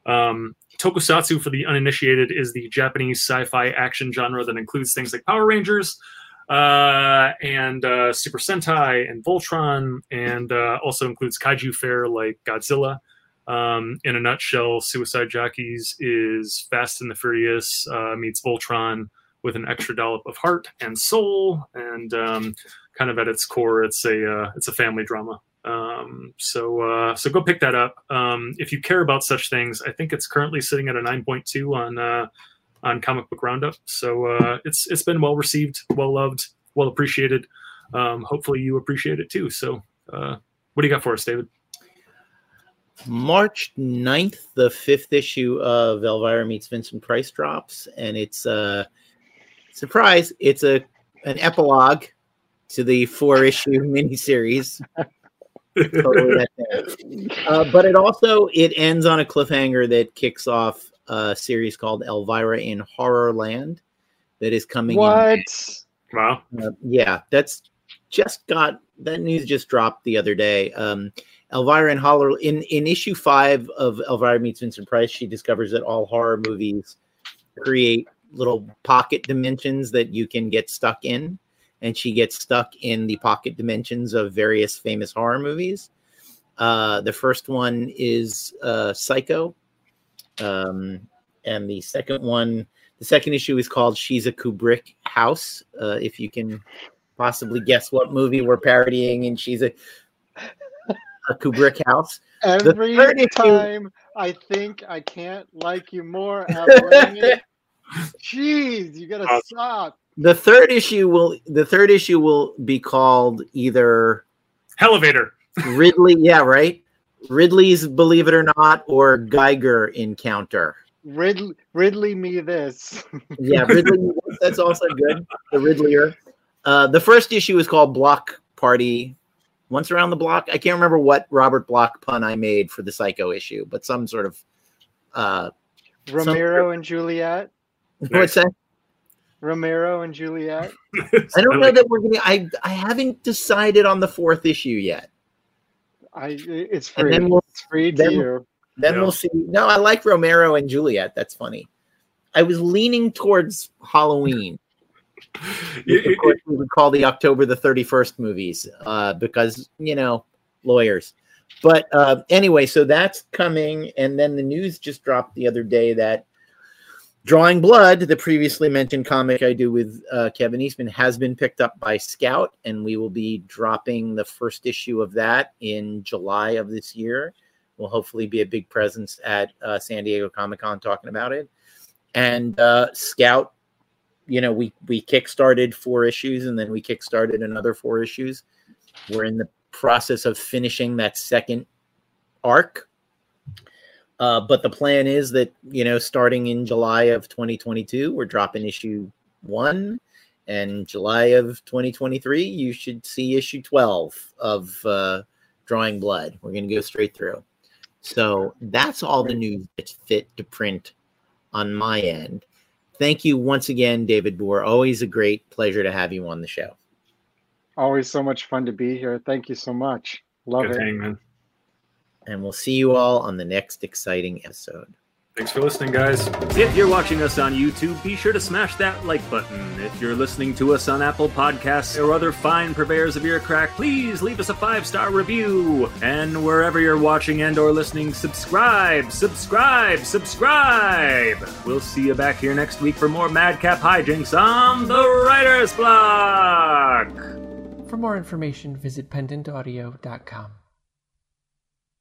Tokusatsu, for the uninitiated, is the Japanese sci-fi action genre that includes things like Power Rangers, and Super Sentai and Voltron, and also includes kaiju fare like Godzilla. In a nutshell, Suicide Jockeys is Fast and the Furious meets Voltron with an extra dollop of heart and soul, and kind of at its core, it's a family drama. So go pick that up if you care about such things. I think it's currently sitting at a 9.2 on Comic Book Roundup. So it's been well received, well loved, well appreciated. Hopefully you appreciate it too. So what do you got for us, David? March 9th, the 5th issue of Elvira Meets Vincent Price drops, and it's surprise, it's an epilogue to the 4-issue miniseries. Totally. But it ends on a cliffhanger that kicks off a series called Elvira in Horrorland that is coming. What? Wow. That news just dropped the other day. Elvira in Horrorland, in issue 5 of Elvira Meets Vincent Price, she discovers that all horror movies create little pocket dimensions that you can get stuck in, and she gets stuck in the pocket dimensions of various famous horror movies. The first one is Psycho. And the second issue is called She's a Kubrick House. If you can possibly guess what movie we're parodying, and she's a Kubrick house. Every time I think I can't like you more. Jeez, you gotta stop. The third issue will be called either Hellevator. Ridley, yeah, right. Ridley's Believe It or Not, or Geiger Encounter. Ridley me this. Yeah, Ridley. That's also good. The Ridleyer. The first issue is called Block Party. Once around the block. I can't remember what Robert Block pun I made for the Psycho issue, but some sort of Romero and Juliet. What's that? Romero and Juliet. I don't know that we're gonna. I haven't decided on the fourth issue yet. It's free. And then it's free to you. Then we'll see. No, I like Romero and Juliet. That's funny. I was leaning towards Halloween. Of course, we would call the October the 31st movies because, you know, lawyers. But anyway, so that's coming. And then the news just dropped the other day that Drawing Blood, the previously mentioned comic I do with Kevin Eastman, has been picked up by Scout. And we will be dropping the first issue of that in July of this year. We'll hopefully be a big presence at San Diego Comic-Con talking about it. And Scout, you know, we kickstarted 4 issues, and then we kickstarted another 4 issues. We're in the process of finishing that second arc. But the plan is that, you know, starting in July of 2022, we're dropping issue 1. And July of 2023, you should see issue 12 of Drawing Blood. We're going to go straight through. So that's all the news that's fit to print on my end. Thank you once again, David Booher. Always a great pleasure to have you on the show. Always so much fun to be here. Thank you so much. Love it. Good thing, man. And we'll see you all on the next exciting episode. Thanks for listening, guys. If you're watching us on YouTube, be sure to smash that like button. If you're listening to us on Apple Podcasts or other fine purveyors of ear crack, please leave us a 5-star review. And wherever you're watching and or listening, subscribe, subscribe, subscribe. We'll see you back here next week for more Madcap hijinks on The Writer's Block. For more information, visit pendantaudio.com.